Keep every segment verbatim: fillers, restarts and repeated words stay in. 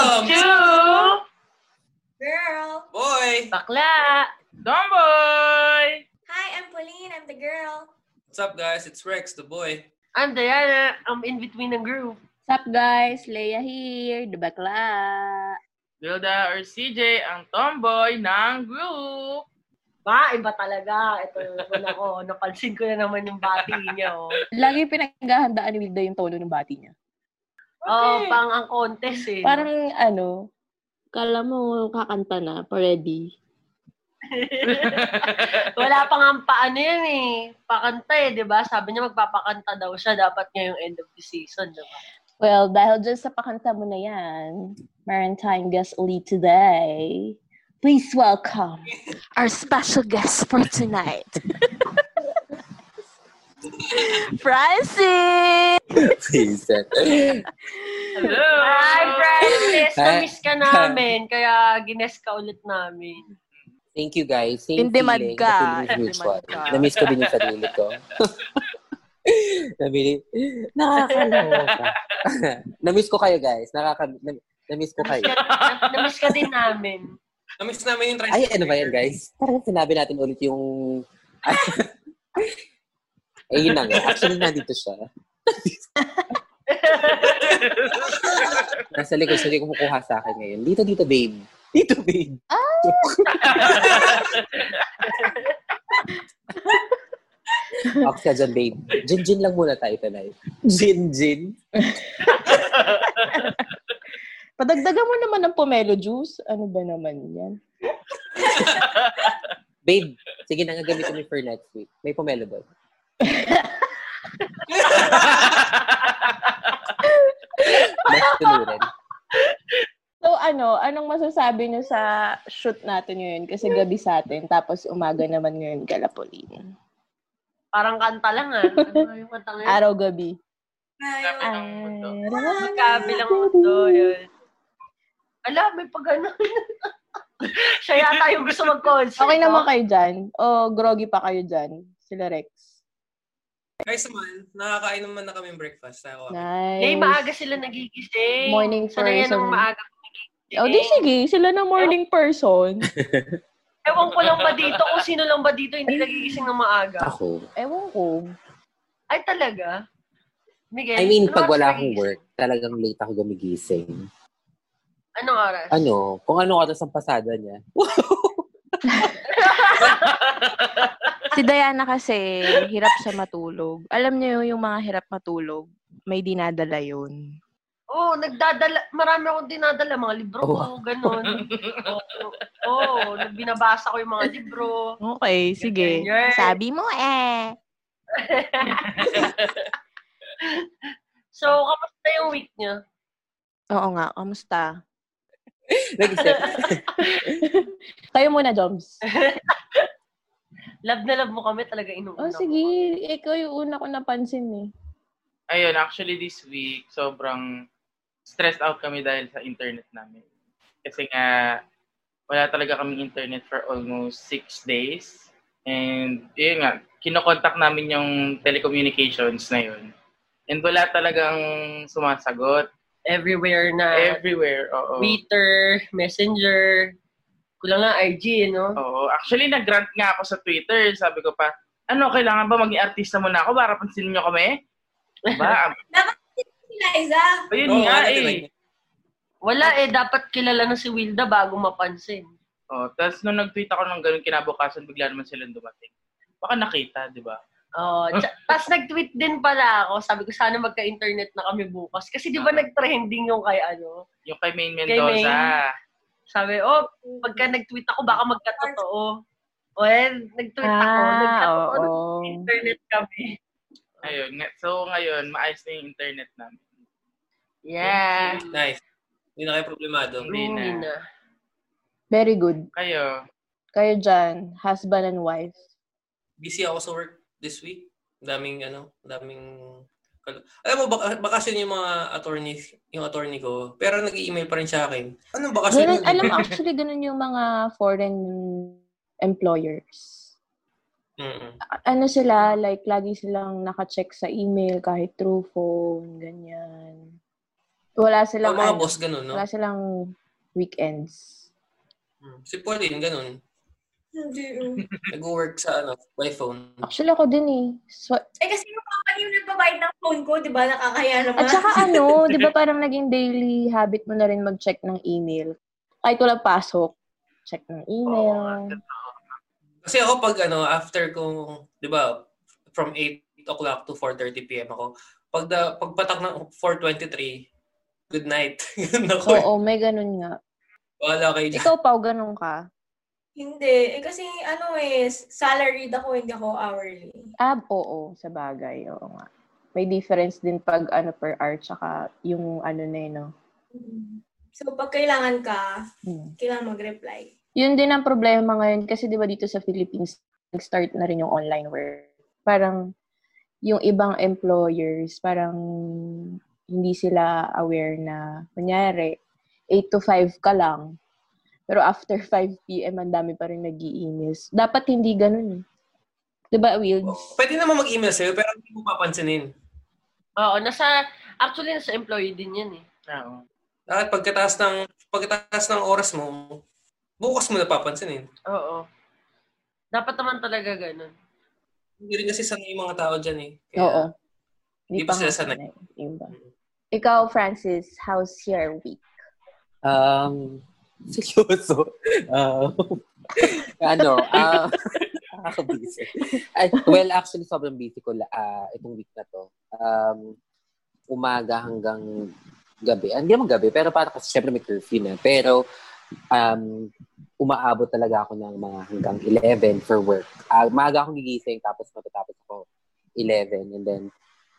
Welcome to Girl, Boy, Bakla, Domboy. Hi, I'm Pauline. I'm the girl. What's up, guys? It's Rex, the boy. I'm Diana. I'm in between the group. What's up, guys? Lea here, the Bakla. Wilda or C J, ang tomboy ng group. Ba, iba talaga. Ito, wala ko. Napansin ko na naman yung bati niya. Oh. Lagi pinaghahandaan ni Wilda yung tono ng bati niya. Okay. Oh, pang ang contest eh. Parang ano, kala mo kakanta na, ready. Wala pang ang paano yun eh. Pakanta eh, di ba? Sabi niya magpapakanta daw siya dapat ngayong end of the season, di ba? Well, dahil dyan sa pakanta mo na yan, meron tayong guest ulit today. Please welcome our special guest for tonight. Francis! Please. Hello! Hi, Francis! Namiss ka namin, kaya gines ka ulit namin. Thank you, guys. Same Indimad feeling. Ka. Indimad ka. Namiss ko din yung sarili ko. Namiss. Nakakaloka. Namiss ko kayo, guys. Nakaka- Namiss ko kayo. Namiss ka din namin. Namiss namin yung tricycle. Ay, ano ba yan, guys? Parang sinabi natin ulit yung... Eh, yun na nga. Actually, nandito siya. Nasa likod siya, kumukuha sa akin ngayon. Dito, dito, babe. Dito, babe. Ah! Okay ka dyan, babe. Jin-jin lang muna tayo tonight. Jin-jin. Padagdagan mo naman ng pomelo juice. Ano ba naman yan? Babe, sige na nga gamitin mo for next week. May pomelo ba? So ano, anong masasabi niyo sa shoot natin ngayon? Kasi gabi sa atin, tapos umaga naman ngayon Galapolin. Parang kanta lang ah. Ano yung kanta ngayon? Araw-gabi. Magkabilang mundo. Magkabilang mundo, yun. Ala, may pag-ano. Siya yata yung gusto mag-concert. Okay naman kayo dyan? O groggy pa kayo dyan? Sila Rex? Guys naman, nakakain naman na kami breakfast. Ako. Nice. Ngayon, maaga sila nagigising. Morning person. Sana yan ang maaga nagigising. O, di sige. Sila na morning person. Ewan ko lang ba dito kung sino lang ba dito hindi nagigising ng maaga. Ako. Ewan ko. Ay, talaga? Miguel? I mean, ano pag wala akong work, talagang late ako gumigising. Anong oras? Ano? Kung ano oras ang pasada niya. Si Diana kasi, hirap siya matulog. Alam niyo yung mga hirap matulog, may dinadala yun. Oo, oh, nagdadala. Marami akong dinadala. Mga libro ko, oh. Ganun. Oo, oh, oh, binabasa ko yung mga libro. Okay, sige. Ganyan. Sabi mo eh. So, kamusta yung week niya? Oo nga, kamusta? Nag-isip. Kayo muna, Joms. Love na love mo kami talaga inuuna. Oh, sige. Ko. Ikaw yung una ko napansin eh. Ayun, actually this week, sobrang stressed out kami dahil sa internet namin. Kasi nga, wala talaga kaming internet for almost six days. And, yun nga, kinokontak namin yung telecommunications na yun. And wala talagang sumasagot. Everywhere na. Everywhere, oo. Twitter, Messenger. Kulang lang I G, no? Oo. Actually, nag-rant nga ako sa Twitter. Sabi ko pa, ano, kailangan ba maging artista muna ako para pansinin nyo kami? Ba? Dapat si Liza. Ayun nga eh. Wala eh. Dapat kilala na si Wilda bago mapansin. Oh, tapos nung nag-tweet ako ng ganun kinabukasan, bigla naman silang dumating. Baka nakita, di ba? Oo. Tapos nag-tweet din pala ako. Sabi ko, sana magka-internet na kami bukas. Kasi di ba nag-trending yung kay ano? Yung kay Main Mendoza. Sabi, oh, pagka nag-tweet ako, baka magkatotoo. Well, nag-tweet ah, ako, nagkatotoo. Oh, oh. Internet kami. Ayun. So, ngayon, maayos na yung internet namin. Yeah. Nice. Hindi na kayo problemado. Hindi na. na. Very good. Kayo. Kayo dyan, husband and wife. Busy ako sa work this week. Daming, ano, daming... Alam mo, bak- bakasyon yung mga attorney, yung attorney ko, pero nag-email pa rin siya akin. Ano bakasyon ganun, yung... Alam mo, actually, ganun yung mga foreign employers. Mm-mm. Ano sila, like, lagi silang nakacheck sa email kahit through phone, ganyan. Wala silang... Oh, mga boss, ganun, no? Wala silang weekends. Si Pauline, ganun. Hindi. Nag-work sa, ano, by phone. Actually, ako din, eh. So, eh, kasi yung company yung nagbabayad ng phone ko, di ba? Nakakaya naman. At saka, ano, di ba parang naging daily habit mo na rin mag-check ng email. Kahit walang pasok, check ng email. Oh, kasi ako pag ano, after kong, di ba, from eight o'clock to four thirty p.m. ako, pag da, pagpatak ng four twenty-three, good night. Oo, oh, may ganun nga. Wala kayo. Ikaw, Pao, ganun ka? Hindi. Eh, kasi ano eh, salaried ako, hindi ako hourly. Ah, oo. Sa bagay, oo nga. May difference din pag ano per hour, tsaka yung ano na yun, no? So, pag kailangan ka, hmm. kailangan mag-reply. Yun din ang problema ngayon kasi 'di ba dito sa Philippines nag-start na rin yung online work. Parang yung ibang employers parang hindi sila aware na kunyari eight to five ka lang. Pero after five p.m. ang dami pa rin nag-i-emails. Dapat hindi ganoon eh. 'Di ba, Wilds? Oh, pwede naman mag-email sa'yo pero hindi mo papansinin. Oo, nasa actually nasa employee din 'yan eh. Oo. At pagkataas ng pagkataas ng oras mo, bukas mo napapansinin. Oo. Dapat naman talaga ganun. Hindi rin kasi sanay yung mga tao dyan eh. Kaya oo. Hindi pa sila sanay. Iba. Ikaw, Francis, how's your week? Um, seryoso. Uh, ano, uh, busy. Uh, well, actually, sobrang busy ko uh, itong week na to. Um, umaga hanggang gabi. Hindi naman gabi, pero parang kasi syempre may curfew na. Pero, Um, umaabot talaga ako ng mga hanggang eleven for work. Uh, maaga akong gigising tapos matatapos ako eleven and then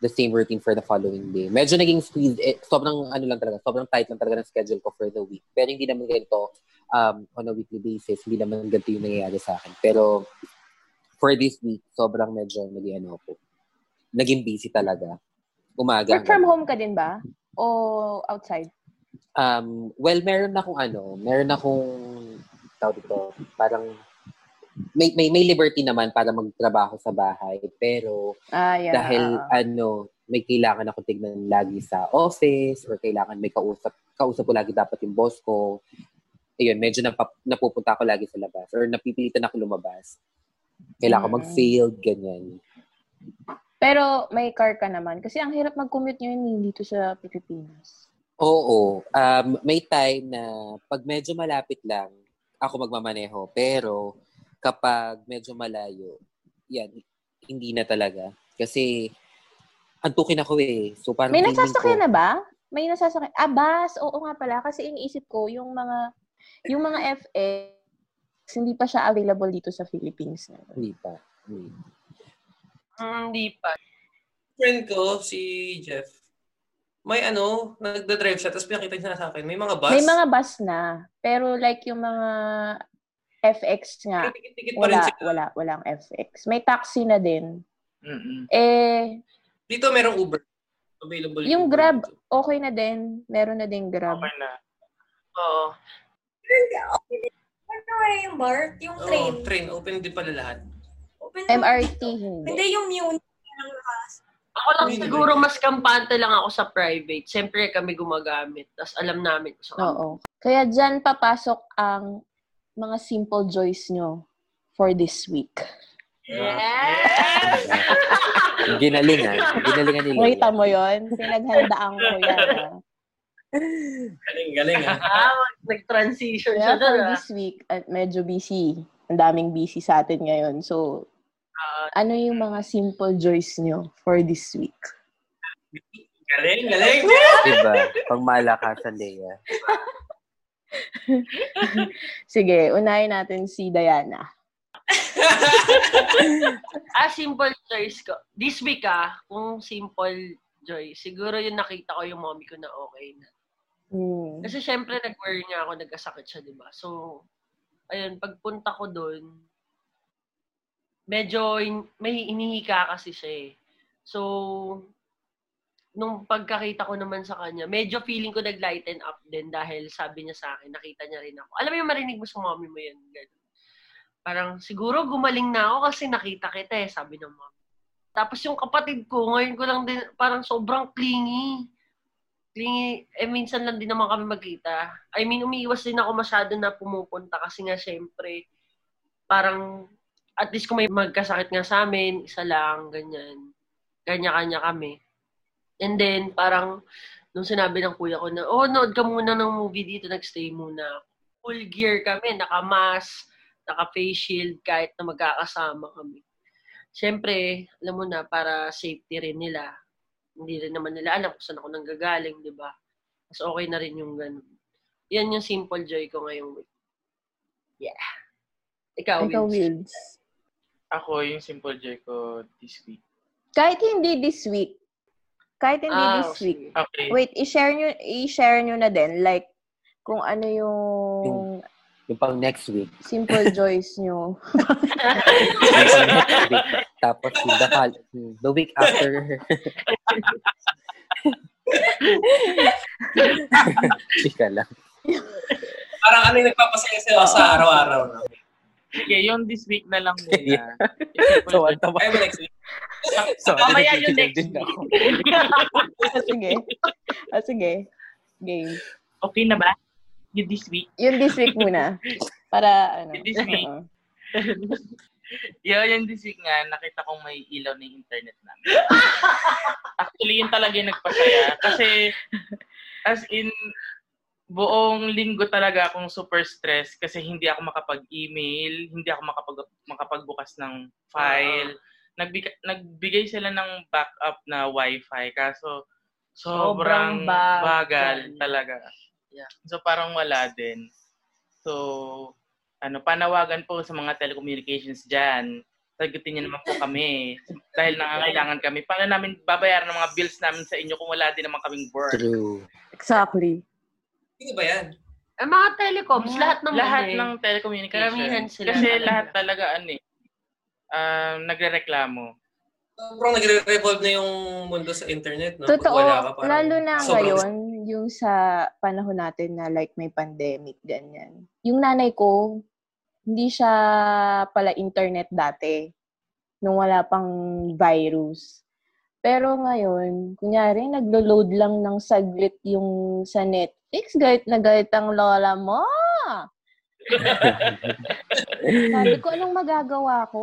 the same routine for the following day. Medyo naging squeeze, eh, sobrang ano lang talaga, sobrang tight lang talaga ng schedule ko for the week. Pero hindi naman ganito um, on a weekly basis, hindi naman ganito yung nangyayari sa akin. Pero for this week, sobrang medyo naging ano po. Naging busy talaga. Umaga. Work from home ka din ba? O outside? Um, well, meron akong ano, meron akong, tawag dito, parang, may, may, may liberty naman para magtrabaho sa bahay, pero, ah, yeah, dahil, uh, ano, may kailangan akong tignan lagi sa office, or kailangan may kausap, kausap ko lagi dapat yung boss ko, ayun, medyo napap, napupunta ako lagi sa labas, or napipilitan ako lumabas. Kailangan mm. ko mag-field, ganyan. Pero, may car ka naman, kasi ang hirap mag-commute nyo yun dito sa Pilipinas. Oo. Um, may time na pag medyo malapit lang, ako magmamaneho. Pero kapag medyo malayo, yan, hindi na talaga. Kasi, antukin ako eh. So, parang may nasasakyan na ba? May nasasakyan? Ah, bus? Oo nga pala. Kasi iniisip ko, yung mga yung mga F X, hindi pa siya available dito sa Philippines. Hindi pa. Hindi, hindi pa. Friend ko, si Jeff. May ano, nagda-drive siya, tapos pinakita niya sa akin, may mga bus. May mga bus na, pero like yung mga F X nga, tikit-tikit wala, wala, walang F X. May taxi na din. Mm-hmm. Eh, dito merong Uber. Available yung Uber Grab, dito. Okay na din. Meron na din Grab. Okay na. Oo. Ano eh, yung BART? Yung train? Oo, train. Open din pala lahat. Open M R T, hindi. Hindi yung Muni. Ako lang siguro mas kampante lang ako sa private. Siyempre kami gumagamit. Tapos alam namin ko sa kami. Oo. Kaya dyan papasok ang mga simple joys nyo for this week. Yes! Ginalingan. Ginalingan nila. Wait, tamo yun. Pinaghandaan ko yan. Galing, galing ha. Nag-transition siya doon. For this week, at medyo busy. Ang daming busy sa atin ngayon. So, ano yung mga simple joys nyo for this week? Galing, galing! Diba? Pagmalakasan, Lea. Sige, unahin natin si Diana. ah, simple joys ko. This week ah, kung simple joy, siguro yung nakita ko yung mommy ko na okay na. Mm. Kasi syempre nag-worry niya ako, nagkasakit siya, diba? So, ayun, pagpunta ko dun, medyo in, may inihika kasi siya eh. So, nung pagkakita ko naman sa kanya, medyo feeling ko nag-lighten up din dahil sabi niya sa akin, nakita niya rin ako. Alam mo yung marinig mo sa mommy mo yan. Ganun. Parang siguro gumaling na ako kasi nakita kita eh, sabi ng mommy. Tapos yung kapatid ko, ngayon ko lang din, parang sobrang clingy. Lingi, eh, minsan lang din naman kami magkita. I mean, umiiwas din ako masyado na pumupunta kasi nga syempre, parang, at least kung may magkasakit nga sa amin, isa lang, ganyan. Kanya-kanya kami. And then, parang, nung sinabi ng kuya ko na, oh, nood ka muna ng movie dito, nagstay muna. Full gear kami, naka-mask, naka-face shield, kahit na magkakasama kami. Syempre, alam mo na, para safety rin nila. Hindi rin naman nila alam kung saan ako nanggagaling, di ba? Mas okay na rin yung ganun. Yan yung simple joy ko ngayong week. Yeah. Ikaw, Ikaw Wilds. Ako, yung simple joy ko this week. Kahit hindi this week. Kahit hindi ah, this week. Okay. Wait, i-share nyo, i-share nyo na din. Like, kung ano yung... Yung, yung pang next week. Simple joys nyo. Tapos yung the, the week after. Sika lang. Parang ano yung nagpapasaya sila sa araw-araw. Sige, yung this week na lang muna. So, ano ba? Ay, next week. So, mamaya yung next week. Sige. Oh, sige. Game. Okay na ba? Yung this week? Yung this week muna. Para, ano. Yung this week. Yo, yung this week nga, nakita kong may ilaw na internet namin. Actually, yun talaga yung nagpasaya. Kasi, as in, buong linggo talaga akong super stress kasi hindi ako makapag-email, hindi ako makapag- makapagbukas ng file. Wow. Nagbig- nagbigay sila ng backup na wifi. Kaso, sobrang, sobrang bagal, bagal talaga. Yeah. So, parang wala din. So, ano, panawagan po sa mga telecommunications dyan. Sagutin niyo naman po kami. Dahil nangangailangan kami. Paano namin babayaran ng mga bills namin sa inyo kung wala din naman kaming work? True. Exactly. Hindi ba yan? Ang mga telecoms, lahat ng lahat eh. ng telecommunications. Kasi lahat talaga, ano eh, uh, nagrereklamo. Sobrang nagre-revolve na yung mundo sa internet. No? Totoo. Ka, lalo na ngayon, yung sa panahon natin na like may pandemic, ganyan. Yung nanay ko, hindi siya pala internet dati nung wala pang virus. Pero ngayon, kunyari, naglo-load lang ng saglit yung sa Netflix, galit na galit ang lola mo. Sabi ko, anong magagawa ko?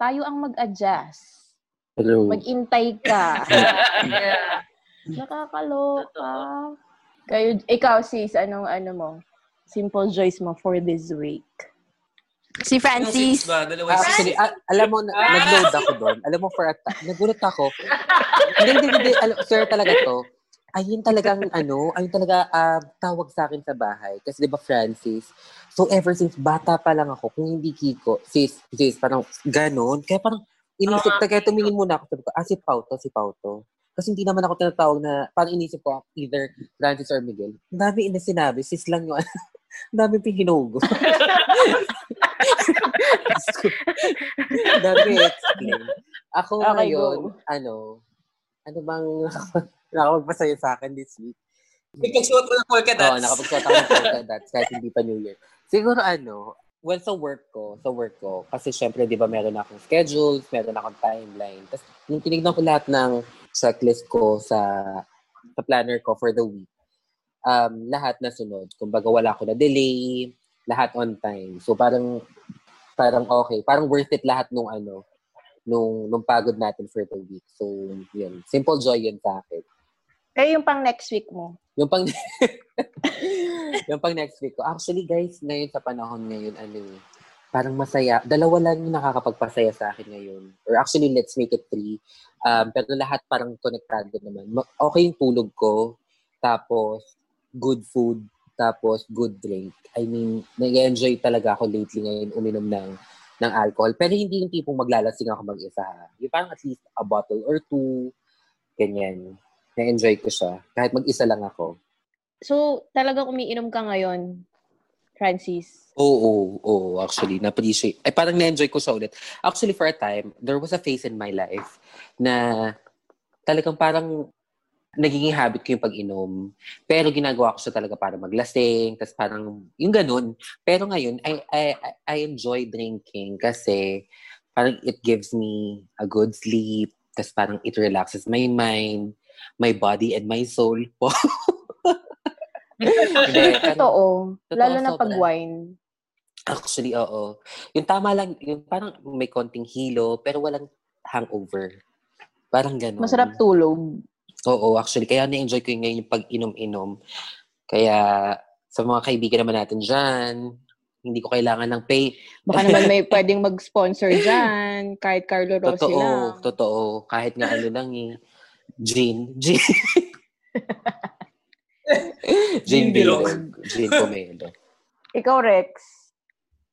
Tayo ang mag-adjust. Hello. Mag-intay ka. Yeah. Nakakaloka. Kayo, ikaw sis, anong ano mo? Simple joys mo for this week. Si Francis. Actually, al- alam mo, na- nag-load ako doon. Alam mo, for a ta- nagulat ako. Hindi, hindi, hindi. Sir, talaga to. Ayun talagang, ano, ayun talaga uh, tawag sa akin sa bahay. Kasi di ba, Francis? So, ever since bata pa lang ako, kung hindi Kiko, sis, sis, parang ganun. Kaya parang, inisip, uh, kaya tumingin muna ako. Sabi ko, ah, si Pauto, si Pauto. Kasi hindi naman ako tinatawag na, parang inisip ko, either Francis or Miguel. Ang dami sinabi, sis lang yun. Ang dami pinihinugo. Ang dami explain. Ako okay, ngayon, go. ano, ano bang nakapagpasaya sa akin this week? Nakapagsuot ko ng polka dots. Oo, nakapagsuot ako ng polka dots kahit hindi pa New Year. Siguro ano, well, sa work ko, sa work ko, kasi syempre, di ba, meron akong schedules, meron akong timeline. Tapos, nung tinignan ko lahat ng checklist ko sa, sa planner ko for the week, um, lahat nasunod. Kumbaga, wala ko na delay, lahat on time. So, parang, parang okay. Parang worth it lahat nung ano, nung, nung pagod natin for the week. So, yun. Simple joy yun sa akin. Eh, yung pang next week mo? Yung pang... yung pang next week ko. Actually, guys, ngayon sa panahon ngayon, ano, parang masaya. Dalawa lang yung nakakapagpasaya sa akin ngayon. Or actually, let's make it three. Um, pero lahat parang connected naman. Okay yung tulog ko. Tapos, good food. Tapos, good drink. I mean, nag-enjoy talaga ako lately ngayon uminom ng, ng alcohol. Pero hindi yung tipong maglalasing ako mag-isa. Yung parang at least a bottle or two. Ganyan. Na-enjoy ko siya. Kahit mag-isa lang ako. So, talaga umiinom ka ngayon, Francis? Oo, oo, oo. Actually, na-appreciate. Ay, parang na-enjoy ko siya ulit. Actually, for a time, there was a phase in my life na talagang parang nagiging habit ko yung pag-inom. Pero ginagawa ko siya talaga para maglasing. Tapos parang yung ganun. Pero ngayon, I, I, I enjoy drinking kasi parang it gives me a good sleep. Tapos parang it relaxes my mind. my body and my soul po. Hindi, totoo. Totoo. Lalo na pag-wine. Actually, oo. Yung tama lang, yung parang may konting hilo, pero walang hangover. Parang ganun. Masarap tulog. Oo, actually. Kaya na-enjoy ko yung ngayon yung pag-inom-inom. Kaya, sa mga kaibigan naman natin dyan, hindi ko kailangan ng pay. Baka naman may pwedeng mag-sponsor dyan, kahit Carlo Rossi totoo, lang. Totoo, totoo. Kahit nga ano lang eh. Gin. Gin. Gin Bilog. Gin Pomelo. Ikaw, Rex.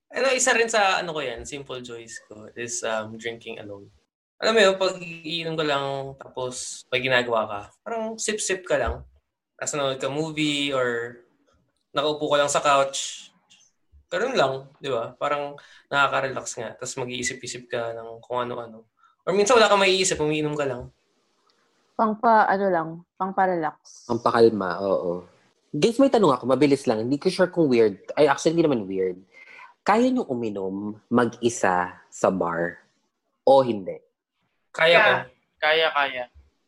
Ano, isa rin sa ano ko yan, simple joys ko is um, drinking alone. Alam mo yun, pag iinom ka lang tapos pag ginagawa ka, parang sip-sip ka lang. Tapos nanonood ka movie or nakaupo ka lang sa couch. Karoon lang, di ba? Parang nakaka-relax nga. Tapos mag-iisip-isip ka ng kung ano-ano. Or minsan wala ka maiisip, umiinom ka lang. Pangpa, ano lang, pangpa-relax. Pampakalma, oo. Guys, may tanong ako, mabilis lang. Hindi ko sure kung weird. Ay, actually, hindi naman weird. Kaya nyo uminom mag-isa sa bar o hindi? Kaya ko. Kaya, kaya.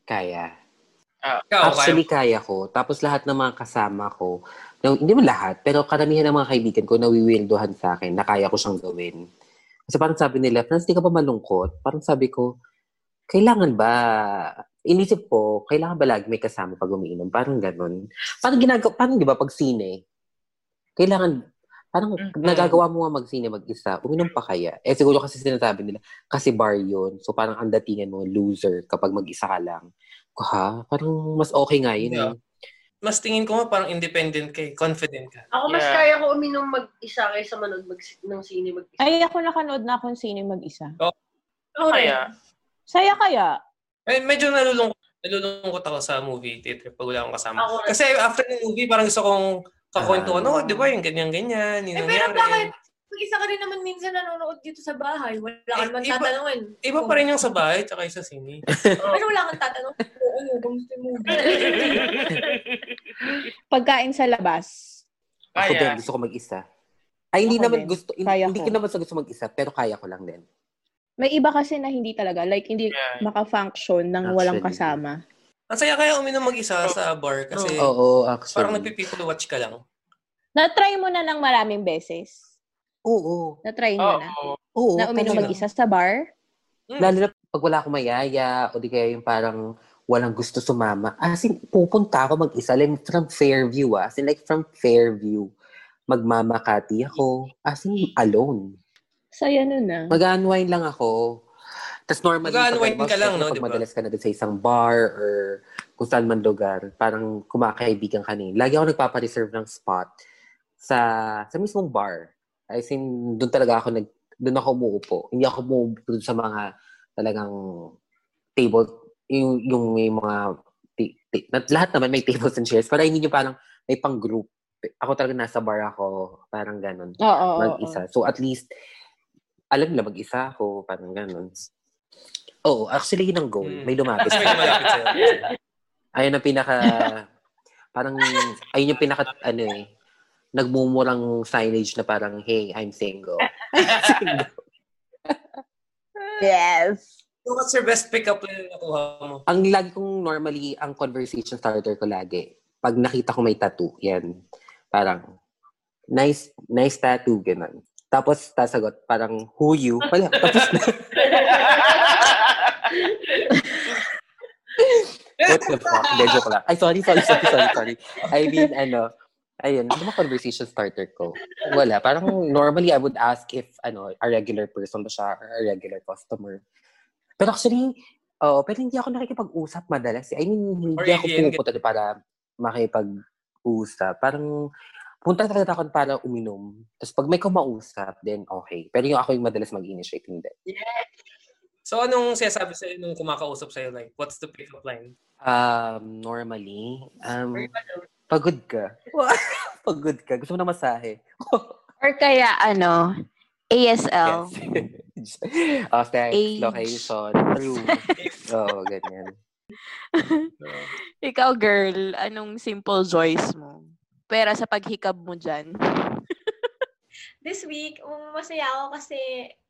Kaya. Uh, Actually, kaya. kaya ko. Tapos lahat ng mga kasama ko, no, hindi man lahat, pero karamihan ng mga kaibigan ko nawiwildohan sa akin na kaya ko siyang gawin. Kasi parang sabi nila, Francis, di ka pa malungkot? Parang sabi ko, kailangan ba? Inisip ko, kailangan ba lagi may kasama pag umiinom? Parang ganun. Parang ginagawa, parang di ba pag sine? Kailangan... Parang mm-hmm. nagagawa mo nga mag-sine mag-isa, uminom pa kaya? Eh siguro kasi sinasabi nila, kasi bar yun. So parang ang datingan mo, loser, kapag mag-isa ka lang. Ha? Parang mas okay nga yun. Yeah. Eh. Mas tingin ko nga parang independent ka, confident ka. Ako yeah. mas kaya ko uminom mag-isa kaysa manood mag- ng sine mag-isa. Ay, ako nakanood na akong sine mag-isa. Oo. Oh. Okay. Kaya. Saya kaya. Eh, medyo nalulungkot, nalulungkot ako sa movie theater pag wala akong kasama. Ako, kasi after ng movie, parang gusto kong... Kakwento, ano, uh, di ba, yung ganyan-ganyan, yung eh, nangyari. Pero bakit, mag-isa ka rin naman minsan nanonood dito sa bahay, wala ka naman eh, tatanungin. Iba pa rin yung sa bahay, tsaka yung sa sini. Pero wala kang tatanungin. Oo, ano, gusto mo. Pagkain sa labas. Kaya. Ako din, gusto ko mag-isa. Ay, hindi ako naman din. gusto, hindi, hindi ko naman sa gusto mag-isa, pero kaya ko lang din. May iba kasi na hindi talaga, like, hindi yeah. maka-function ng actually, walang kasama. Ang saya kaya uminom mag-isa sa bar kasi oh, oh, parang nagpi-people watch ka lang. Na-try mo na ng maraming beses. Oo. Oh, oh. Na-try mo oh, na. Oo. Oh, oh, na uminom mag-isa sa bar. Mm. Lalo na pag wala akong mayaya o di kaya yung parang walang gusto sumama. As in, pupunta ako mag-isa. Like from Fairview ah. As in like from Fairview. Magmamakati ako. As in alone. Saya nun ah. Mag-unwind lang ako. Tapos normally, pag ka lang, no, madalas ka na sa isang bar or kung saan man lugar, parang kumakaibigan ka na. Lagi ako nagpapareserve ng spot sa sa mismong bar. I think, doon talaga ako, nag, doon ako umuupo. Hindi ako umuupo sa mga talagang table, yung, yung may mga, t- t- lahat naman may tables and chairs. Para hindi nyo parang may pang-group. Ako talaga nasa bar ako, parang ganun. Oh, oh, mag-isa. Oh, oh. So at least, alam nila mag-isa ako, parang ganun. Oh, actually, yun ang goal. May lumapit. May lumapit sa'yo. Ayun ang pinaka... Parang... Ayun yung pinaka... Ano eh. Nagmumurang signage na parang, hey, I'm single. I'm single. Yes. So, what's your best pick-up na nakuha mo? Ang lagi kong normally, ang conversation starter ko lagi, pag nakita ko may tattoo, yan. Parang, nice nice tattoo, ganun. Tapos, tasagot, parang, who you? Wala, tapos na. What the fuck? De, joke lang. Ay, sorry, sorry, sorry, sorry, sorry. I mean, ano, ayun, ano mga conversation starter ko? Wala, parang normally I would ask if, ano, a regular person ba siya or a regular customer. Pero actually, oh, pero hindi ako nakikipag-usap madalas. I mean, hindi or ako pupunta get... para makipag-usap. Parang, punta talaga ako para uminom. Tapos pag may kumausap, then okay. Pero yung ako yung madalas mag-initiate, hindi. Yeah. So, anong sinasabi sa'yo nung kumakausap sa'yo? Like, what's the pick-up line? Um, normally, um, pagod ka. Pagod ka. Gusto mo na masahe. Or kaya, ano, A S L. Yes. Oh, sex, age. Location, room. Oo, oh, ganyan. So, ikaw, girl, anong simple joys mo? Pera sa paghikab mo dyan. This week, um, masaya ako kasi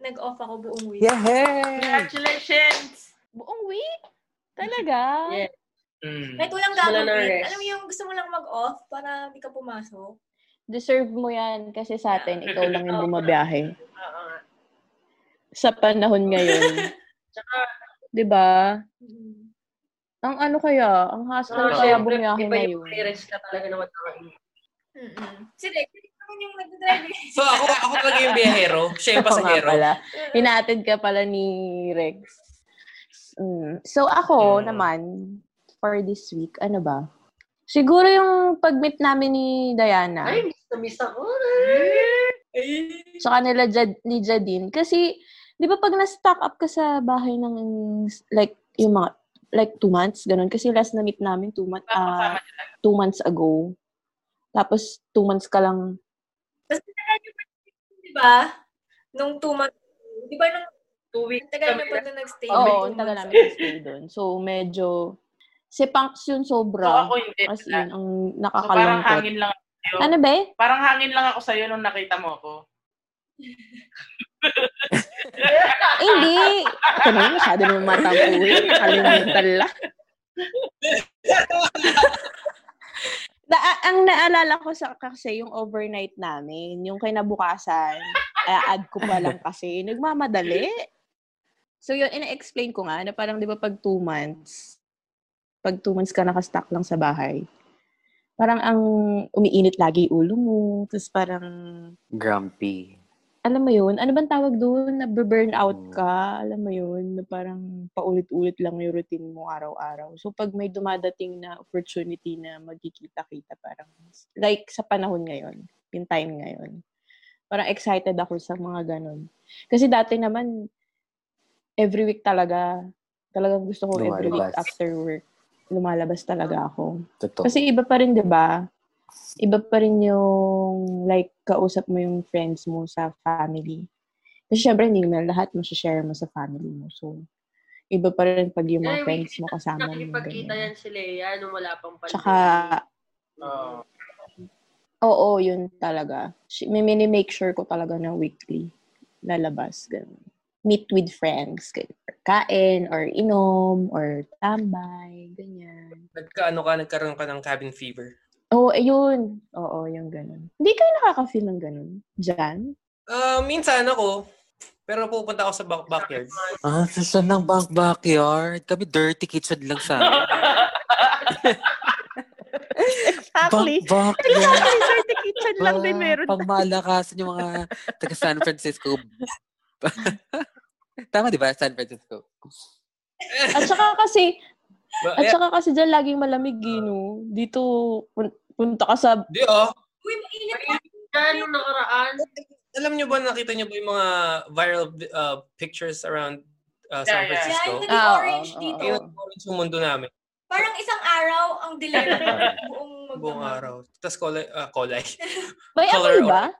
nag-off ako buong week. Yeah! Congratulations! Buong week? Talaga? Yeah. Mm. Kahit walang gagawin. Alam mo yung gusto mo lang mag-off para di ka pumasok. Deserve mo yan kasi sa atin, ikaw lang yung bumabiyahe. Oo. Sa panahon ngayon. Tsaka, di ba? Ang ano kaya? Ang hassle oh, kaya bumiyahe na yun. Iba yung clearance ka talaga na matakain. Si Rex, yung nag-drive. So, ako ako talaga yung biyahero. Siya yung pasahero. Inaatid ka pala ni Rex. Mm. So, ako mm. naman, for this week, ano ba? Siguro yung pag-meet namin ni Diana. Ay, miss na miss ako. Sa kanila Jad, ni Jadine. Kasi, di ba pag na-stock up ka sa bahay ng, like, yung mga, like, two months, ganun. Kasi last na-meet namin two, month, uh, two months ago. Tapos, two months ka lang. Tapos, di ba? Nung two months, di ba nung two weeks? Tagal na pa doon nag-stay. Oo, ang tagal namin nag-stay doon. So, medyo... Si Punks yun sobra. So ako hindi. As in, ang nakakalungkot. So parang hangin lang ako sa'yo. Ano ba eh? Parang hangin lang ako sa'yo nung nakita mo ako. Hindi. Ito naman, masyado naman matapuhin. Nakalimutan lang. Na- ang naalala ko sa kasi yung overnight namin, yung kinabukasan, i-add ko pa lang kasi. Nagmamadali. So yun, ina-explain ko nga na parang di ba pag two months, pag two months ka nakastock lang sa bahay, parang ang umiinit lagi ulo mo. Tapos parang... grumpy. Alam mo yun? Ano bang tawag doon? Nababurnout ka? Alam mo yun? Na parang paulit-ulit lang yung routine mo araw-araw. So pag may dumadating na opportunity na magkikita-kita, parang like sa panahon ngayon, yung time ngayon, parang excited ako sa mga ganun. Kasi dati naman, every week talaga, talagang gusto ko every week after work. Lumalabas talaga ako. Totoo. Kasi iba pa rin, di ba? Iba pa rin yung, like, kausap mo yung friends mo sa family. Kasi syempre, hindi na lahat mo share mo sa family mo. So, iba pa rin pag yung mga ay, friends mo kasama mo. Nakipagkita yan si Lea nung wala pang pandemic. Tsaka, oh. oo, yun talaga. May mini-make sure ko talaga na weekly lalabas. Ganun. Meet with friends. Ganun. Kain, or inom, or tambay, ganyan. Nagkaano ka, nagkaroon ka ng cabin fever? Oo, oh, ayun. Oo, yung ganun. Hindi kayo nakaka-feel ng ganun? Diyan? Uh, minsan ako. Pero pupunta ako sa back- backyard. Ah, saan ng back- backyard? Kami dirty kitchen lang sa akin. Exactly. Back- backyard. Dirty kitchen lang din meron. Pangmalakasan yung mga taga San Francisco. Tama, di ba? San Francisco. At saka kasi, at saka kasi dyan laging malamig, Gino. Dito, punta ka sa... Di, oh. Uy, mainit ka. Mainit nakaraan. Alam nyo ba, nakita nyo ba yung mga viral uh, pictures around uh, San Francisco? Yeah, yeah, oh, orange oh, dito. Yung orange yung mundo namin. Parang isang araw ang dilim. buong, buong araw. Tapos kolay. Uh, kolay. May amoy ba?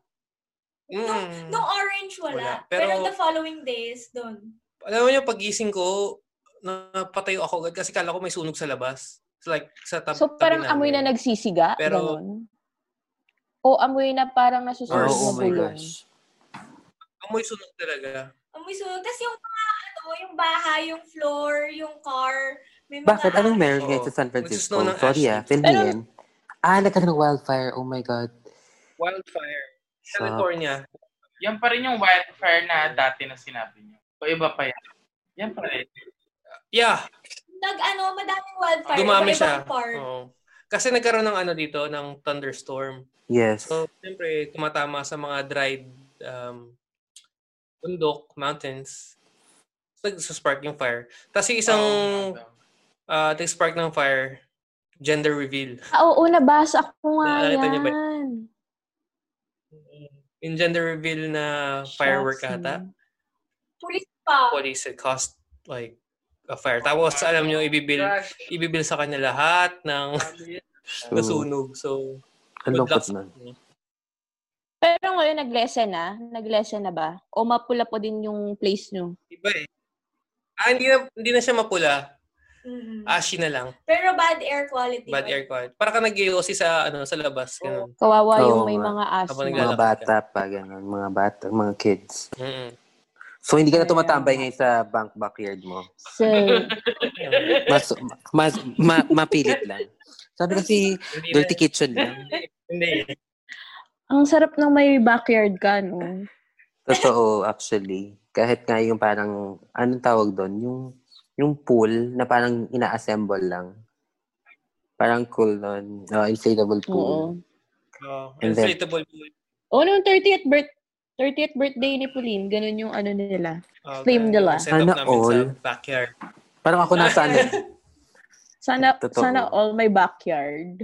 Mm. No, no orange, wala. wala. Pero, Pero the following days, doon. Alam mo nyo, pagising ko, napatay ako agad kasi kala ko may sunog sa labas. It's like, sa tab- so, parang tabi amoy na nagsisiga? Pero, ganun. O amoy na parang nasusunog oh, na bulong? Oh amoy sunog talaga. Amoy sunog. Tapos yung mga, ano, yung bahay, yung floor, yung car. May mga bakit? Anong meron ngayon sa San Francisco? Oh, sorry ah, fill me in. Ah, nagkaroon ng wildfire. Oh my God. Wildfire. California. Yan pa rin yung wildfire na dati na sinabi niyo. O iba pa yan. Yan pa rin. Yeah. Nag-ano, madaming wildfire. Dumami siya. Oo. Kasi nagkaroon ng ano dito, ng thunderstorm. Yes. So, siyempre, tumatama sa mga dried um, bundok, mountains. So, nag-spark yung fire. Tapos yung isang uh, nag-spark ng fire, gender reveal. Oo, nabasa ko nga yan. In gender reveal na firework ata. Police pa. Police, it cost like a fire. Tapos alam nyo, ibibil, ibibil sa kanya lahat ng nasunog. So, good luck sa kanya. Pero ngayon, nag-lesson na? Nag-lesson na ba? O mapula po din yung place nyo? Iba eh. Ah, hindi na, hindi na siya mapula. Mm-hmm. Ashi na lang. Pero bad air quality. Bad right? air quality. Para ka nag-yosi sa, ano, sa labas. Oh. Kawawa yung oh, may mga aso. Mga bata pa, ganun. Mga bata, mga kids. Mm-hmm. So, hindi ka na tumatambay ngayon sa bank backyard mo? So, mas, mas, ma, mapilit lang. Sabi kasi, dirty kitchen lang. Hindi. Ang sarap ng may backyard ka, no? Totoo, actually. Kahit nga yung parang, anong tawag doon? Yung, yung pool na parang ina-assemble lang. Parang cool nun. No, inflatable pool. Oh, inflatable pool. Oh, noong thirtieth, birth- thirtieth birthday ni Pauline, ganun yung ano nila. Oh, flame nila. Sana all. Sa backyard. Parang ako nasa ano. Sana, sana all may backyard.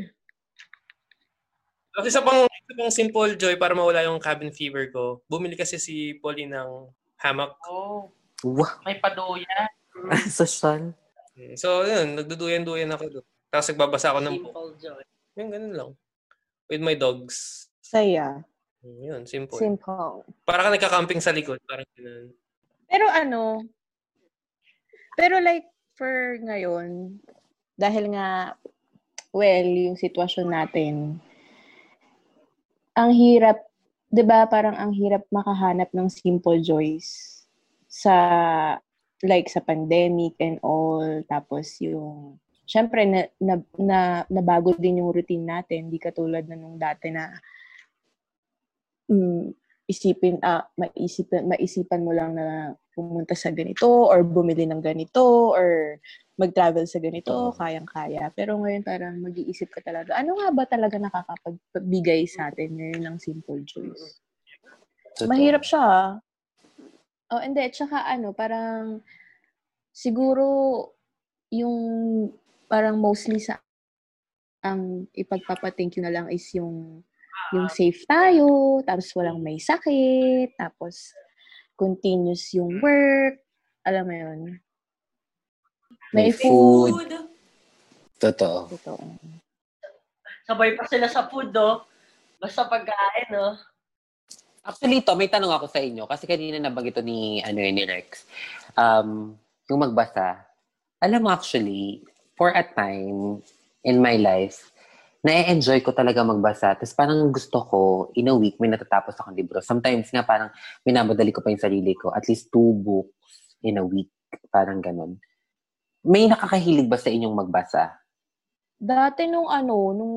Isa pang, isa pang simple joy para mawala yung cabin fever ko. Bumili kasi si Pauline ng hammock. Oh. Wow. May paduyan. Social. So, yun. Nagduduyan-duyan ako doon. Tapos nagbabasa ako ng book. Simple joy. Yung ganun lang. With my dogs. Saya. Yun, simple. Simple. Para ka nagka-camping sa likod. Parang ganun. Pero ano, pero like, for ngayon, dahil nga, well, yung sitwasyon natin, ang hirap, 'di ba, parang ang hirap makahanap ng simple joys sa like sa pandemic and all, tapos yung syempre na, na, na nabago din yung routine natin, di katulad na nung dati na um, isipin ah maisipan maisipan mo lang na pumunta sa ganito or bumili ng ganito or mag-travel sa ganito, kayang-kaya. Pero ngayon parang mag-iisip ka talaga, ano nga ba talaga nakakapagbigay sa atin ngayon ng simple joys? Mahirap siya, ha? Oh, hindi. Tsaka ano, parang siguro yung parang mostly sa ang ipagpapa-thank you na lang is yung yung safe tayo, tapos walang may sakit, tapos continuous yung work. Alam mo yun? May food. food. Totoo. Totoo. Sabay pa sila sa food, oh. Basta pagkain, oh. Actually, to, may tanong ako sa inyo. Kasi kanina nabag ito ni, ano, ni Rex. Um, yung magbasa. Alam mo, actually, for a time in my life, na-enjoy ko talaga magbasa. Tapos parang gusto ko, in a week, may natatapos akong libro. Sometimes nga, parang minabadali ko pa yung sarili ko. At least two books in a week. Parang ganun. May nakakahilig ba sa inyong magbasa? Dati nung ano, nung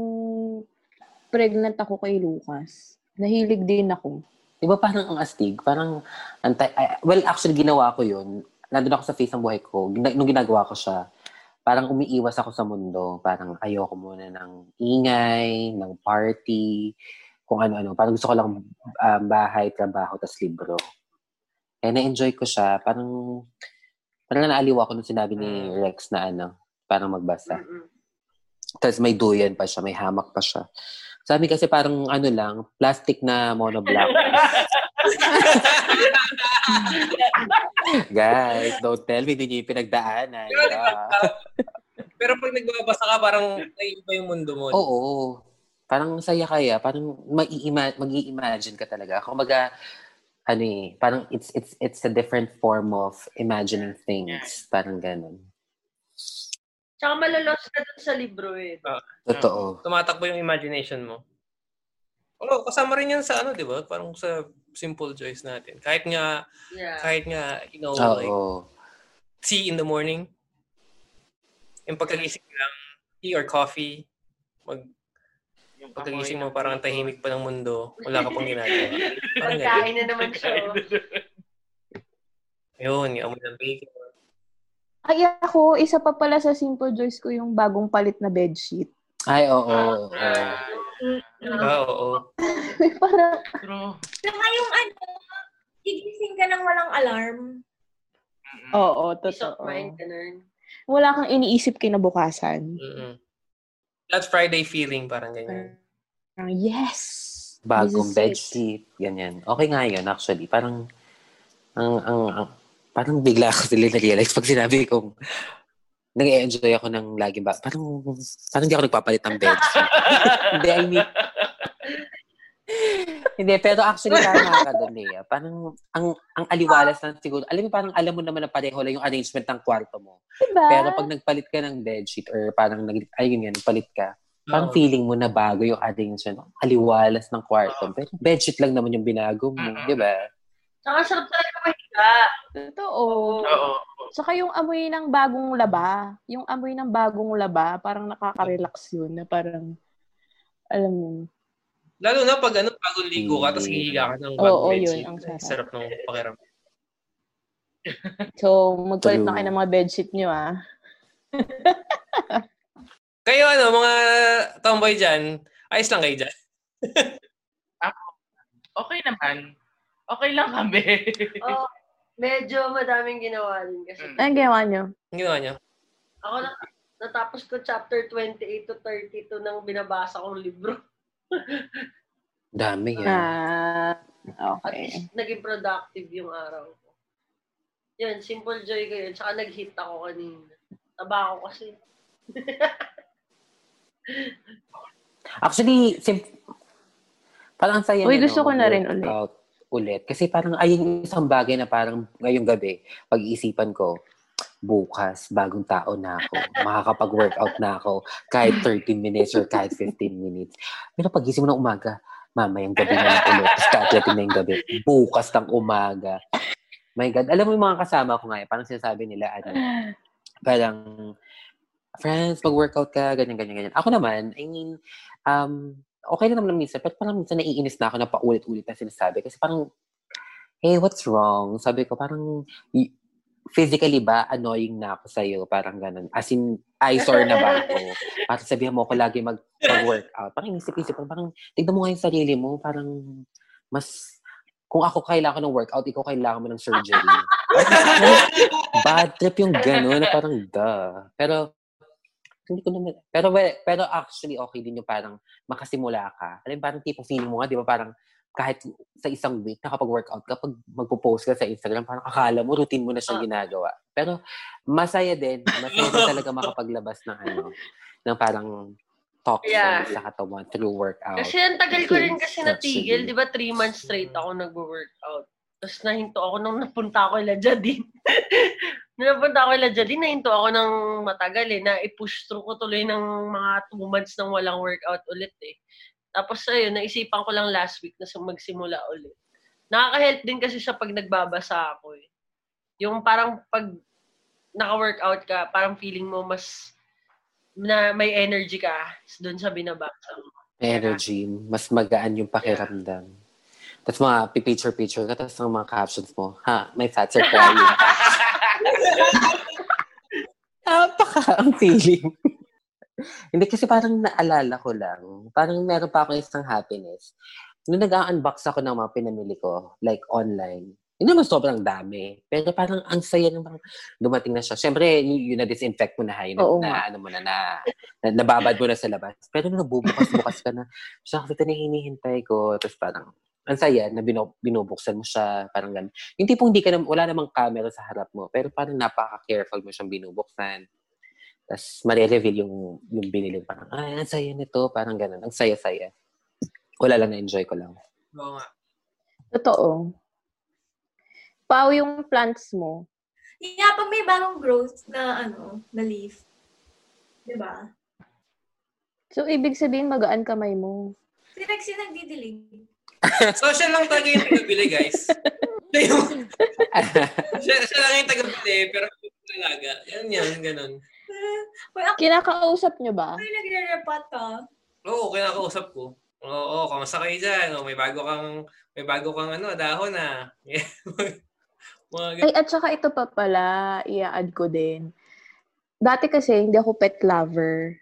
pregnant ako kay Lucas, nahilig din ako. Di ba parang ang astig? Parang, anti, I, well, actually, ginawa ko yun. Nandun ako sa face ng buhay ko. Nung ginagawa ko siya, parang umiiwas ako sa mundo. Parang ayoko muna ng ingay, ng party, kung ano-ano. Parang gusto ko lang um, bahay, trabaho, tas libro. Eh, na-enjoy ko siya. Parang... Parang naaliwa ko nung sinabi ni Rex na ano, parang magbasa. Mm-mm. Tapos may duyan pa siya, may hamak pa siya. Sabi kasi parang ano lang, plastic na monoblock. Guys, don't tell me, hindi niyo yung pinagdaanan. Pero pag nagbabasa ka, parang naiiba yung mundo mo. Oo. Parang saya kaya, parang mag-i-imagine ka talaga. Kumbaga, ano eh, parang it's it's it's a different form of imagining things, parang ganun. Tsaka malalost ka dun sa libro eh. Ah, totoo. Tumatakbo yung imagination mo. Oo, kasama rin yan sa ano, di ba? Parang sa simple joys natin. Kahit nga, yeah. kahit nga, you know, oh, like, oh. tea in the morning, yung pagkagising lang, tea or coffee, mag... Yung pagkagising mo, parang tahimik pa ng mundo. Wala ka pang ginagawa. Pagkain na naman siya. Yun, yung amoy ng bacon. Ay, ako, isa pa pala sa simple joys ko yung bagong palit na bedsheet. Ay, oo. Oo, oo. Parang... True. Saka yung ano, gigising ka ng walang alarm. Oo, totoo. Wala kang iniisip kinabukasan. Mm-mm. That Friday feeling, parang ganyan. Uh, yes! Bagong bedsheet, ganyan. Okay nga yun, actually. Parang, ang, ang, ang parang bigla ako sila na-realize pag sinabi kong nag-enjoy ako ng laging ba. Parang, parang di ako nagpapalit ng bedsheet. Hindi, I mean, hindi, pero actually, tama ka doon, Lea. Parang, ang, ang aliwalas lang siguro. Alam mo, parang alam mo naman na pareho lang yung arrangement ng kwarto mo. Diba? Pero pag nagpalit ka ng bedsheet or parang, ayun yan, nagpalit ka, parang oh. feeling mo na bago yung arrangement. Aliwalas ng kwarto. Pero bedsheet lang naman yung binago mo, di ba? Saka sarap talaga mahiga. Diba? Totoo. Oo. Saka yung amoy ng bagong laba, yung amoy ng bagong laba, parang nakaka-relax yun na parang, alam mo. Lalo na pag ano, bagong ligo ka, tapos hihiga ka ng bagong bedsheet. Oo, yun. Ang sarap. Sarap ng pakiramdam. So, magpalit na kayo ng mga bedsheet nyo, ah. Kayo, ano, mga tomboy dyan, ayos lang kayo dyan. Ako, okay naman. Okay lang kami. Oo. Oh. Medyo madaming ginawa din kasi. Anong ginawa nyo? Anong ginawa nyo? Ako na, natapos ko chapter twenty-eight to thirty-two ng binabasa kong libro. Dami yan. Ah, uh, okay. At naging productive yung araw ko. Yun, simple joy ko yun. Tsaka nag-hit ako kanina. Taba ako kasi. Actually, sim- parang saya nyo. Uy, gusto ko na rin ulit. Out. ulit. Kasi parang ayun isang bagay na parang ngayong gabi, pag-iisipan ko, bukas, bagong tao na ako. Makakapag-workout na ako. Kahit thirteen minutes or kahit fifteen minutes. Pero pag-isip mo ng umaga, mamayang gabi na ulit. Tapos thirty na yung gabi. Bukas ng umaga. My God. Alam mo yung mga kasama ko ngayon, parang sinasabi nila, ano, parang, friends, mag-workout ka, ganyan, ganyan, ganyan. Ako naman, I mean, um, okay na naman minsan, pero parang minsan naiinis na ako na paulit-ulit na sinasabi. Kasi parang, hey, what's wrong? Sabi ko, parang, physically ba, annoying na ako sa'yo? Parang ganun. As in, eyesore na ba ako? Parang sabihan mo ako lagi mag- mag-workout. Parang inisip-isip, parang, tignan mo nga yung sarili mo, parang, mas, kung ako kailangan ng workout, ikaw kailangan mo ng surgery. Bad trip yung ganun, na parang, duh. Pero, hindi ko naman, pero pero actually okay din yung parang makasimula ka. Alam, parang tipo feeling mo nga, di ba, parang kahit sa isang week nakapag-workout ka, pag magpo-post ka sa Instagram, parang akala mo, routine mo na siyang ginagawa. Pero masaya din, masaya din talaga makapaglabas ng ano, ng parang toxic yeah. sa katawan through workout. Kasi ang tagal ko rin kasi natigil, di ba, three months straight ako nag-workout. Tapos nahinto ako nung napunta ako ila Jadine. Nung napunta ako ila Jadine, nahinto ako ng matagal eh. Na-i-push through ko tuloy ng mga two months nang walang workout ulit eh. Tapos ayun, naisipan ko lang last week na magsimula ulit. Nakaka-help din kasi siya pag nagbabasa ako eh. Yung parang pag naka-workout ka, parang feeling mo mas na may energy ka doon sa binabasa mo. Energy. Mas magaan yung pakiramdam. Yeah. Tapos mga picture-picture ka, tapos mga captions mo, ha, may fat surprise. Napaka ang feeling. Hindi kasi parang naalala ko lang, parang meron pa akong isang happiness. Nung nag-unbox ako ng mga pinamili ko, like online, hindi naman sobrang dami. Pero parang ang saya ng parang dumating na siya. Siyempre, y- yun na-disinfect mo na, yun na, na ano mo na, na, na, nababad mo na sa labas. Pero nabubukas-bukas ka na, siya, ito na hinihintay ko. Tapos parang, ang saya na binu- binubuksan mo siya, parang gano'n. Yung tipong di ka na, wala namang camera sa harap mo, pero parang napaka-careful mo siyang binubuksan. Tapos mare-reveal yung, yung binili. Parang, ay, ang saya nito. Parang gano'n. Ang saya-saya. Wala lang, na-enjoy ko lang. Oo nga. Totoo. Pao yung plants mo. Yeah, pag may bagong growth na, ano, na leaf. Diba? So, ibig sabihin, magaan kamay mo. Si Rex yung nagdidilig. Social lang talaga yung tagabili, guys. siya, siya lang yung tagabili, pero talaga. Yan yan, ganun. Uy, ako, kinakausap nyo ba? Uy, nagre-repot ka. Oo, kinakausap ko. Oo, kamusta kayo dyan? O, may bago kang, may bago kang ano, dahon ah. Ay, at saka ito pa pala, i-add ko din. Dati kasi, hindi ako pet lover.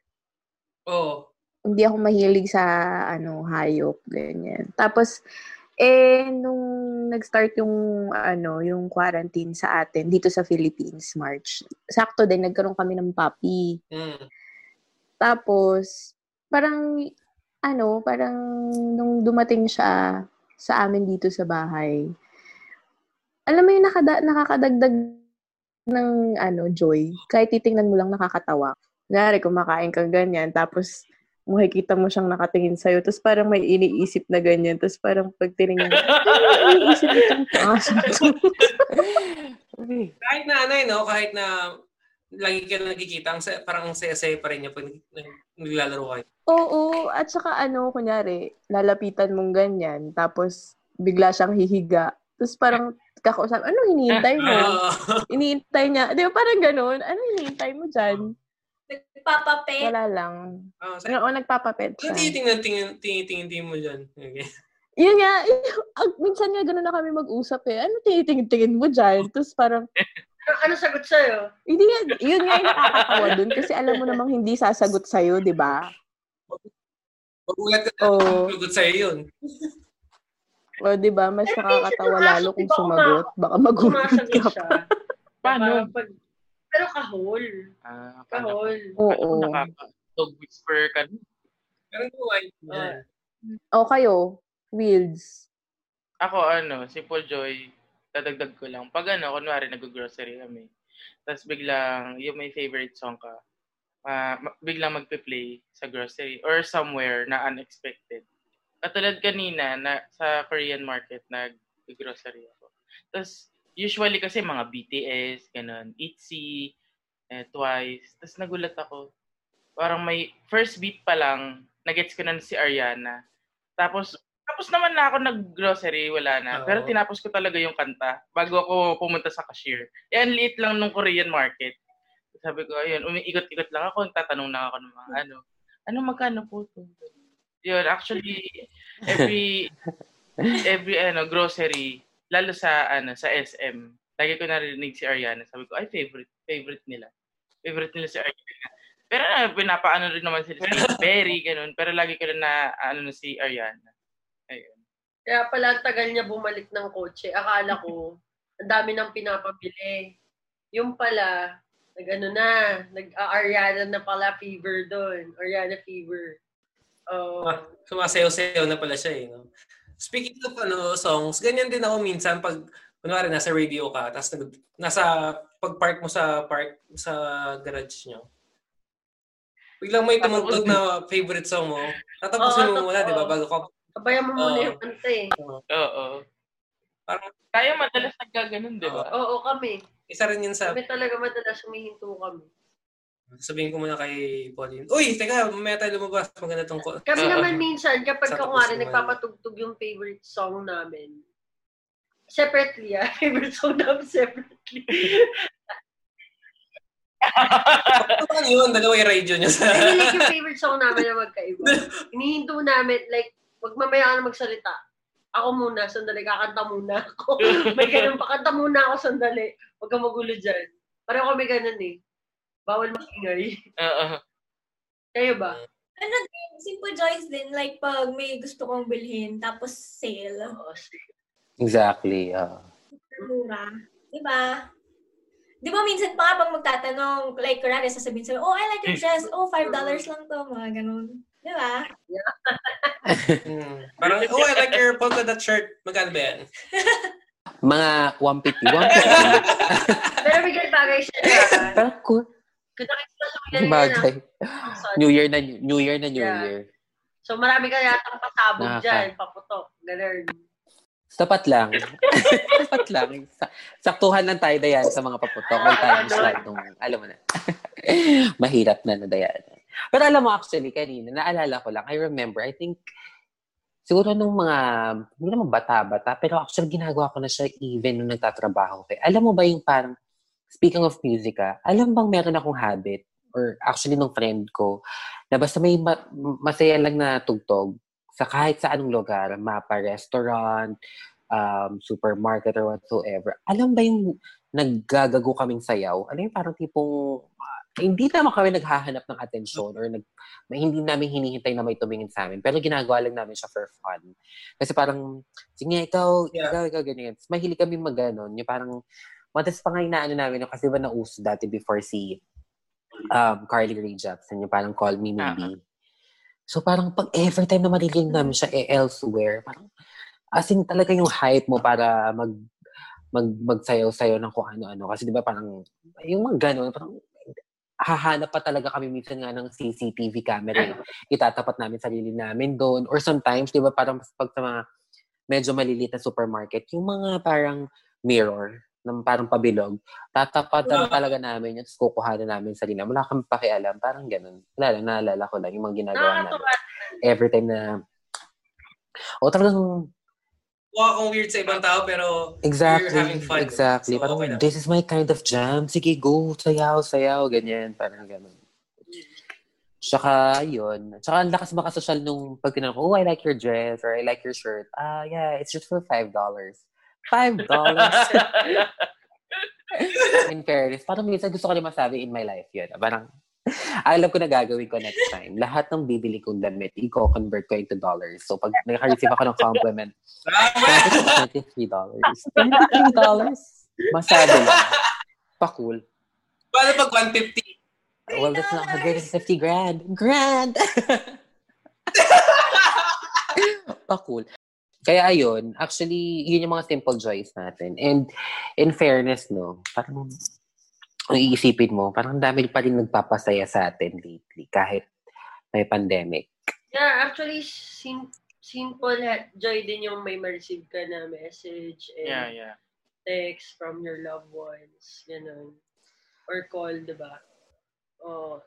Oo. Hindi ako mahilig sa, ano, hayop, ganyan. Tapos, eh, nung nag-start yung, ano, yung quarantine sa atin, dito sa Philippines, March, sakto din, nagkaroon kami ng puppy. Mm. Tapos, parang, ano, parang, nung dumating siya sa amin dito sa bahay, alam mo yung nakada- nakakadagdag ng, ano, joy, kahit titingnan mo lang nakakatawa. Nari, kumakain ka ganyan, tapos, makikita mo siyang nakatingin sa'yo. Tapos parang may iniisip na ganyan. Tapos parang pag tinignan, may iniisip itong aso. Kahit na ano, no? Kahit na lagi ka nakikita, parang ang saya-saya pa rin niya pag naglalaro kayo. Oo. At saka ano, kunyari, lalapitan mong ganyan. Tapos bigla siyang hihiga. Tapos parang kakausap, ano hinihintay mo? Hinihintay niya. Di ba parang ganun? Ano hinihintay mo dyan? Nagpapapet? Wala lang. Oh, so, o, nagpapapet siya. Ano tinitingin mo dyan? Okay. Yun nga, yun, minsan nga ganun na kami mag-usap eh. Ano tinitingin mo dyan? Tapos parang... ano sagot sa'yo? Hindi nga, yun nga yung nakakatawa dun. Kasi alam mo namang hindi sasagot sa'yo, di ba? Magulat ka oh. Sagot sa'yo yun. O, di ba? Mas pero nakakatawa lalo kung sumagot. Baka magulat ka pa. Paano? Pag... Pero kahol. Ah, kahol. Oo. Nakaka-dog whisper ka. Pero buhay. O, kayo? Wilds. Ako, ano, si Paul Joy... dadagdag ko lang. Pag ano, kunwari, nag-grocery kami. Tapos biglang, yung may favorite song ka, uh, biglang magpe-play sa grocery or somewhere na unexpected. Katulad kanina, na, sa Korean market, nag-grocery ako. Tapos, usually kasi mga B T S, ganun, Itzy, eh, Twice. Tapos nagulat ako. Parang may first beat pa lang, nag-gets ko na si Ariana. Tapos, Tapos naman na ako nag-grocery, wala na. Oh. Pero tinapos ko talaga yung kanta bago ako pumunta sa cashier. Yan, liit lang nung Korean market. Sabi ko, ayun, umiikot-ikot lang ako. Tatanong lang ako ng mga ano. Ano magkano po ito? Yun, actually, every, every ano, grocery, lalo sa ano sa S M, lagi ko narinig si Ariana. Sabi ko, ay, favorite, favorite nila. Favorite nila si Ariana. Pero uh, pinapaano rin naman sila si Perry, ganun. Pero lagi ko na ano si Ariana. Ayun. Kaya pala tagal niya bumalik ng kotse. Akala ko, ang dami nang pinapabili. Yung pala, nag-ano na, nag-Ariana na pala fever doon. Ariana fever. Oh. Ah, sumasayaw-sayaw na pala siya eh. No? Speaking of ano, songs, ganyan din ako minsan pag, kunwari, nasa radio ka, tapos nag- nasa pag-park mo sa park, sa garage niyo. Biglang may tumugtog na favorite song mo. Tatapusin oh, mo muna, di ba? Bago ka Kabayan mo uh, muna yung kanta eh. Oo. Uh, uh, uh. Tayo madalas nagkaganon, di ba? Oo, uh, uh, uh, kami. Isa rin yun sa... Kami talaga madalas humihinto kami. Sabihin ko muna kay Pauline. Uy, teka, mamaya tayo lumabas. Maganda tong call. Kasi uh, naman minsan, kapag kakunwari, nagpapatugtog yung favorite song namin. Separately, ah. Favorite song namin separately. Ano yun? Dalawa yung radio nyo sa... Hindi like yung favorite song namin na magkaiba. Hinihinto namin, like, wag mamaya ka na magsalita. Ako muna, sandali, kakanta muna ako. May ganun pa, kanta muna ako, sandali. Wag kang magulo dyan. Pareho kami ganun eh. Bawal mag-ingay. Uh-uh. Kayo ba? Ano din, simple joys din. Like pag may gusto kong bilhin, tapos sale. Oh, exactly. Uh. Mura. Diba? Di ba minsan pa nga pag magtatanong, like, karari, sasabihin sa'yo, oh, I like your dress. Oh, five dollars lang to. Mga ganun. Di ba? Yeah. mm. Parang, oh, I like your polka dot shirt. Magkano ba yan? Mga one fifty. one fifty. Pero bigyan bagay siya. Parang cool. Bagay. New Year na New Year. na New yeah. Year. So, marami ka yata pasabog dyan. Paputok. Ganun. Tapat lang. Tapat lang. Saktuhan lang tayo, Diana, sa mga paputok. May time slot nung, alam mo na. Mahirap na na, Diana. Pero alam mo, actually, kanina, naalala ko lang, I remember, I think, siguro nung mga, hindi naman bata-bata, pero actually, ginagawa ko na siya even nung nagtatrabaho ko. Alam mo ba yung parang, speaking of music, ah, alam bang meron akong habit, or actually nung friend ko, na basta may ma- masaya lang na tugtog sa kahit sa anong lugar, mapa, restaurant, um, supermarket, or whatsoever. Alam ba yung naggagago kaming sayaw? Alam yung parang tipong, hindi naman kami naghahanap ng atensyon or nag, hindi namin hinihintay na may tumingin sa amin. Pero ginagawa lang namin siya for fun. Kasi parang, sige, ikaw, yeah. ikaw, ikaw, ganyan. Mahilig kami mag-ganon. Yung parang, matas pa nga inaano namin. Kasi ba nauso dati before si um, Carly Ray Jepsen. Yung parang Call Me Maybe. Uh-huh. So parang pag every time na mariling namin siya eh, elsewhere, parang as in talaga yung hype mo para mag, mag, magsayaw-sayaw ng kung ano-ano. Kasi di ba parang, yung mga ganon, parang, hahanap pa talaga kami minsan nga ng C C T V camera. Itatapat namin sarili namin doon. Or sometimes, di ba, parang pag sa mga medyo malilit na supermarket, yung mga parang mirror, ng parang pabilog, tatapat na talaga namin yun, tapos kukuha na namin sarili. Wala kami pakialam, parang ganun. Wala lang, naalala ko lang yung mga ginagawa namin. Every time na... O talagang mukha kong weird sa ibang tao, pero exactly, we're having fun. Exactly. So, parang, okay, this is my kind of jam. Sige, go, sayaw, sayaw, ganyan. Parang ganun. Tsaka, yun. Tsaka, ang lakas makasosyal nung pag tinanong ko, oh, I like your dress or I like your shirt. Ah, uh, yeah, it's just for five dollars. five dollars? In fairness, parang minsan gusto ko na masabi in my life yun. Parang, alam ko na gagawin ko next time. Lahat ng bibili kong damit, i-convert ko into dollars. So, pag naka-receive ako ng compliment, twenty-three dollars. twenty-three dollars? Masabi lang. Pa-cool. Paano pag one hundred fifty? Well, that's not how great as fifty grand. Grand! Pa cool. Kaya ayun, actually, yun yung mga simple joys natin. And in fairness, no, parang iisipin mo, parang dami pa rin nagpapasaya sa atin lately kahit may pandemic. Yeah, actually, sim- simple joy din yung may ma-receive ka na message and yeah, yeah. text from your loved ones, ganun. Or call, diba? Oh,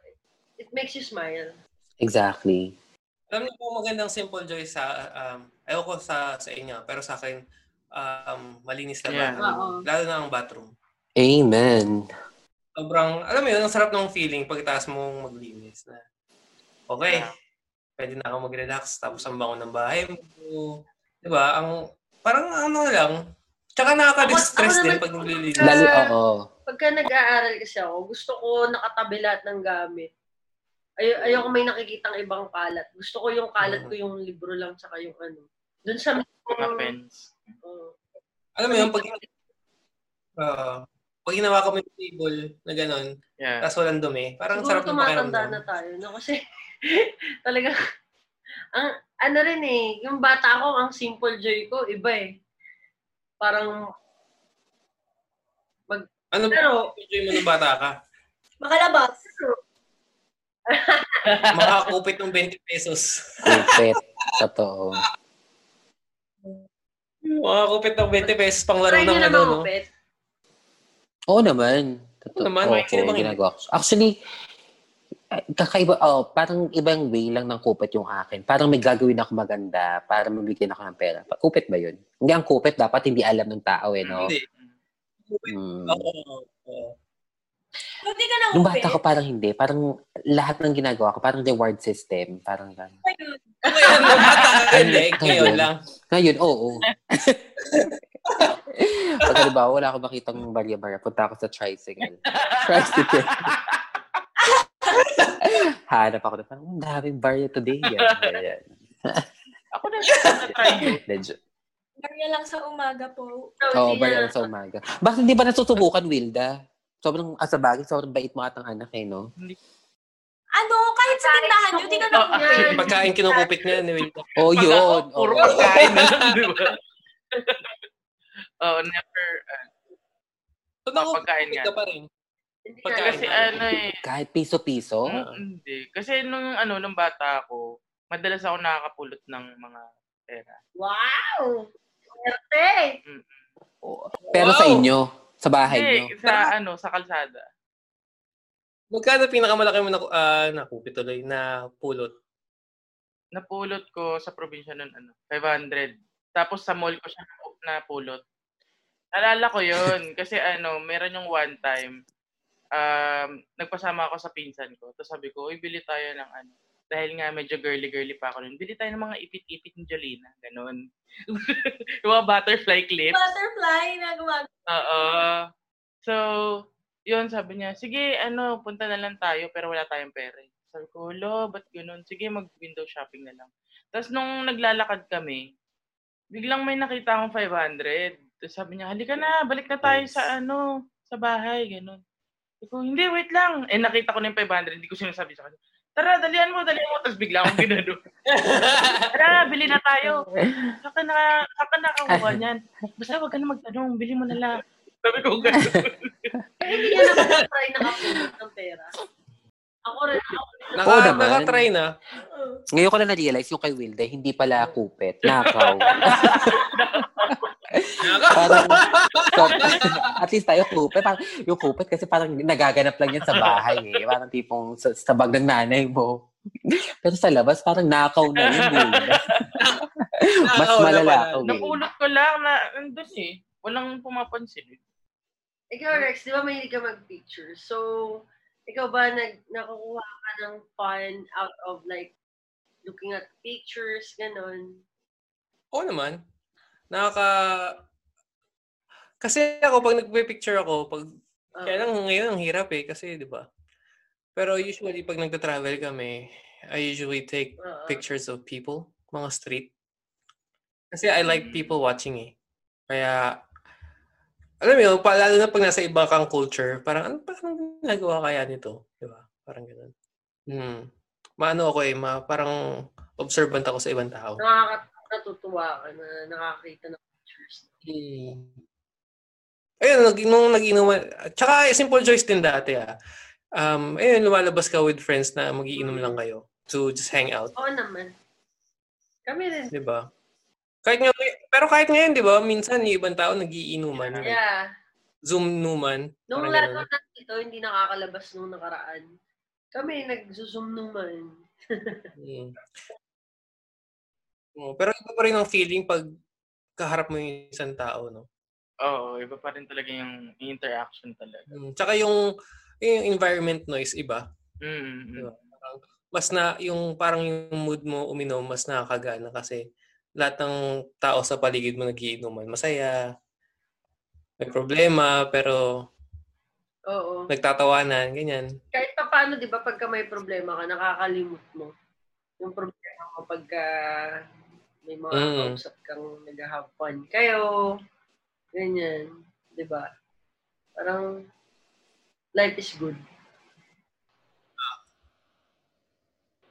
it makes you smile. Exactly. Alam niyo po, magandang simple joy sa, um, ayoko sa, sa inyo, pero sa akin, um, malinis na yeah. bathroom. Lalo na ang bathroom. Amen. Sobrang, alam mo yun, ang sarap ng feeling pagkataas mong maglinis na, okay, yeah. pwede na akong mag-relax, tapos ang bango ng bahay mo. Diba? Ang, parang ano lang, tsaka nakaka-distress din pag naglilinis. Lalo, oo. Pagka nag-aaral kasi ako, gusto ko nakatabi lahat ng gamit. Ay- ayoko may nakikitang ibang kalat. Gusto ko yung kalat ko, yung libro lang, tsaka yung ano. Doon sa mga uh, alam mo yung pag uh, pag ginawa ko may table na gano'n, yeah. tapos walang dumi, parang siguro sarap ng pakiramdam. Tumatanda na tayo. No? Kasi talaga, ang, ano rin eh, yung bata ko, ang simple joy ko, iba eh. Parang ano pero, enjoy mo ng bata ka? Makalabas. Makakupit ng twenty pesos. Kupit. Totoo. Makakupit ng twenty pesos pang laro ng ano, no? Oo naman. Totoo. Oo naman. Oo, oo, ginagawa ko. Actually, kakaiba, oh, parang ibang way lang ng kupit yung akin. Parang may gagawin ako maganda para mabigyan ako ng pera. Kupit ba yun? Hindi, ang kupit dapat hindi alam ng tao, eh, no? Hindi. Hmm. Hindi ka nang bata ko parang hindi. Parang lahat ng ginagawa ko, parang reward system. Parang lang. Ayun. Ngayon, bata ka hindi. Ngayon lang. Ngayon, oo. Pag halimbawa, wala akong makitang barya-barya. Punta ako sa tricycle. Tricycle. Hanap ako na parang, ang daming barya today. Yan. Ako na siya. Legit. Barya lang sa umaga po. Oo, oh, barya lang sa umaga. Bakit hindi ba nasusubukan, Wilda? Sobrang asabagay, sobrang bait mo at ang anak eh, no? Ano? Kahit sa tindahan nyo, di ka nakuha. Pagkain kinukupit niya ni Wilda. Oo, oh, yun. Puro pagkain na lang, di ba? Oo, never. So, nakukupit ka pa rin. Pagkain kasi ano eh. Kahit piso-piso? Hindi. Kasi nung ano, nung bata ako, madalas ako nakakapulot ng mga pera. Wow! Perte! Mm. Pero wow. Sa inyo? Sa bahay hey, nyo? Sa ano, sa kalsada. Magkano pinakamalaki mo na, uh, nakupit tuloy, na pulot? Napulot ko sa probinsya nun, ano, five hundred. Tapos sa mall ko siya napulot. Alala ko yun. Kasi ano, meron yung one time, um, nagpasama ako sa pinsan ko. Tapos sabi ko, uy, bili tayo ng ano. Dahil nga medyo girly-girly pa ako nun, bili tayo ng mga ipit-ipit ni Jolina. Ganon. Yung mga butterfly clips. Butterfly na gumagano. Oo. So, yun, sabi niya, sige, ano, punta na lang tayo, pero wala tayong pera. Sabi ko, lo, ba't ganon? Sige, mag-window shopping na lang. Tapos nung naglalakad kami, biglang may nakita akong five hundred. Tapos sabi niya, halika na, balik na tayo sa ano, sa bahay, ganon. Sabi ko, hindi, wait lang. Eh, nakita ko na yung five hundred, hindi ko sinasabi sa kanya. Tara, dalian mo, dalian mo. Tapos bigla akong pinado. Tara, bili na tayo. Saka na, saka na kakuha niyan. Basta wag ka na magtanong, bili mo na lang. Sabi ko gano'n. Hindi niya naman try na kapulot ng pera. Ako rin ako. Naka, oh, nakatry na. Ngayon ko na na-realize yung kay Wilda, hindi pala kupit. Nakaw. Parang, so, at least tayo kupit. Parang, yung kupit kasi parang nagaganap lang yan sa bahay eh. Parang tipong sa, sa bag ng nanay mo. Pero sa labas, parang nakaw na yun. Mas oh, malala. Okay. Napulot ko lang na nandun eh. Walang pumapansin. Ikaw, Rex, di ba mahilig ka mag-picture? So, ikaw ba nag- nakukuha ka ng fun out of like looking at pictures, ganon? Oo naman. Nakaka... Kasi ako, pag nagpe-picture ako, pag... Uh-huh. Kaya lang ngayon, ang hirap eh. Kasi, di ba? Pero usually, pag nagta-travel kami, I usually take uh-huh. pictures of people, mga street. Kasi I like people watching eh. Kaya, alam mo yun, lalo na pag nasa iba kang culture, parang, ano parang nagawa kaya nito? Di ba? Parang ganun. Hmm. Maano ako eh, ma, parang observant ako sa ibang tao. Nakakatutuwa ka na nakakita ng pictures. Hmm. Ayun, nung, nung nag-inuman, tsaka simple choice din dati ah. Um, ayun, lumalabas ka with friends na mag-iinom lang kayo to just hang out. Oo naman. Kami rin. Di ba? Kahit nga, pero kahit ngayon, di ba, minsan yung ibang tao nag-iinuman. Yeah. Zoom-numan. Nung lahat na ito, hindi nakakalabas nung nakaraan. Kami, nag-zoom-numan. hmm. oh, pero iba pa rin ang feeling pag kaharap mo yung isang tao, no? Oo, oh, iba pa rin talaga yung interaction talaga. Mm, tsaka yung, yung environment noise, iba. Mm-hmm. Diba? Mas na, yung parang yung mood mo uminom, mas nakakagana kasi lahat ng tao sa paligid mo nagiinuman. Masaya, may problema, pero oo, nagtatawanan, ganyan. Kahit pa paano, di ba, pagka may problema ka, nakakalimot mo yung problema mo pagka may mga mm. kausap kang nag-have fun kayo. Ganyan, di ba? Parang life is good.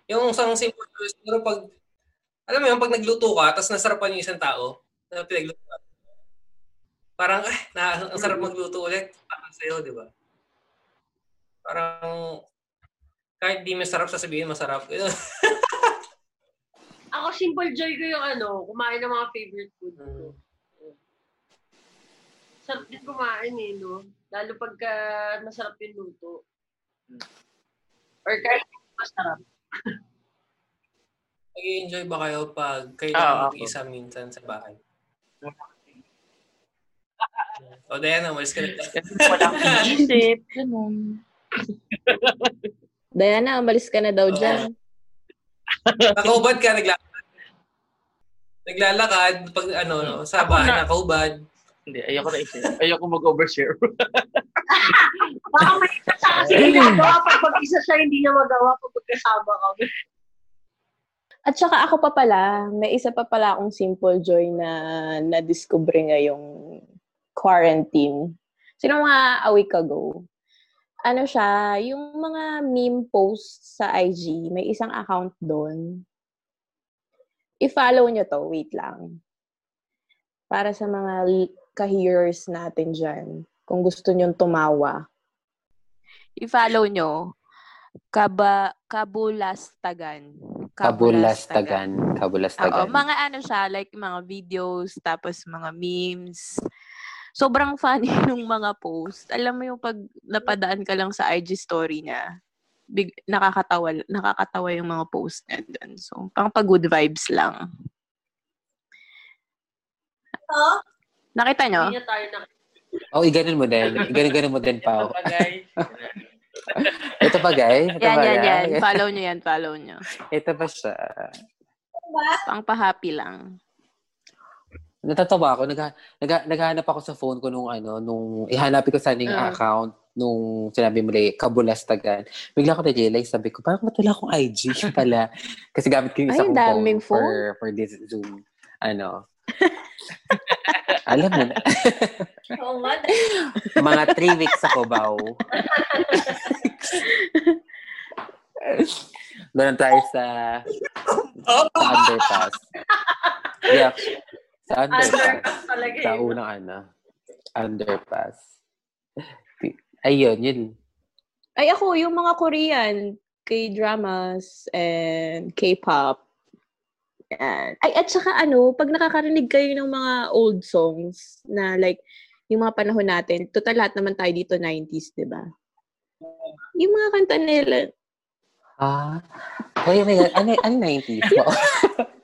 Yung isang simple choice, pero pag, alam mo yun, pag nagluto ka, tapos nasarapan yung isang tao, na pinagluto ka, parang, eh, na, ang sarap magluto ulit, parang sa'yo, di ba? Parang, kahit di masarap, sasabihin masarap. Ako, simple joy ko yung ano, kumain ng mga favorite food ko. Hmm. Sarap din kumain eh, no? Lalo pagka masarap yung luto. Or kahit masarap. Nag-enjoy ba kayo pag kailangan oh, mag-isa minsan sa bahay? O, oh, Diana, malis ka na. Walang isip. Diana, malis ka na daw oh. dyan. Nakaubad ka, naglalakad. Naglalakad pag ano, no, sa bahay, na- nakaubad. Hindi, ayoko na ito. Ayoko mag-overshare. Baka may isa sa akin nagawa. Pag mag-isa siya, hindi niya magawa pag magkasama kami. At saka ako pa pala, may isa pa pala akong simple joy na na-discover ngayong quarantine. So, yung mga a week ago, ano siya, yung mga meme posts sa I G, may isang account doon. I-follow nyo to, wait lang. Para sa mga ka-hearers natin dyan, kung gusto nyong tumawa. I-follow nyo, Kaba, Kabulastagan. Kabulastagan. Kabulastagan. Oo, mga ano siya, like mga videos, tapos mga memes. Sobrang funny nung mga post. Alam mo yung pag napadaan ka lang sa I G story niya, big, nakakatawa, nakakatawa yung mga post niya dyan. So, pang pag-good vibes lang. Oh? Nakita nyo? Oo, oh, i-ganon mo din. I-ganon-ganon mo din, Pao. Ito pa, guys. Ito pa, guys. Yan, yan, yan. Follow nyo yan. Follow nyo. Ito pa siya. Pang-pahappy lang. Natatawa ako. Nag- nag- naghahanap ako sa phone ko nung ano, nung ihanapin ko sana yung uh. account nung sinabi mo rin, Kabulastagan. Bigla ko na-realize, sabi ko, parang matula akong I G pala. Kasi gamit ko yung isa ay, kong phone, phone for, for this Zoom. Ano, alam mo na. Mga three weeks ako, Bao. Doon tayo sa, sa underpass. Yeah. Sa underpass. Sa unang ano. Underpass. Ayun, yun. Ay ako, yung mga Korean K-dramas and K-pop. Yan. Ay, at saka ano, pag nakakarinig kayo ng mga old songs na like, yung mga panahon natin, total lahat naman tayo dito nineties, di ba? Yung mga kanta nila. Ah, oh my God, ano, ano nineties?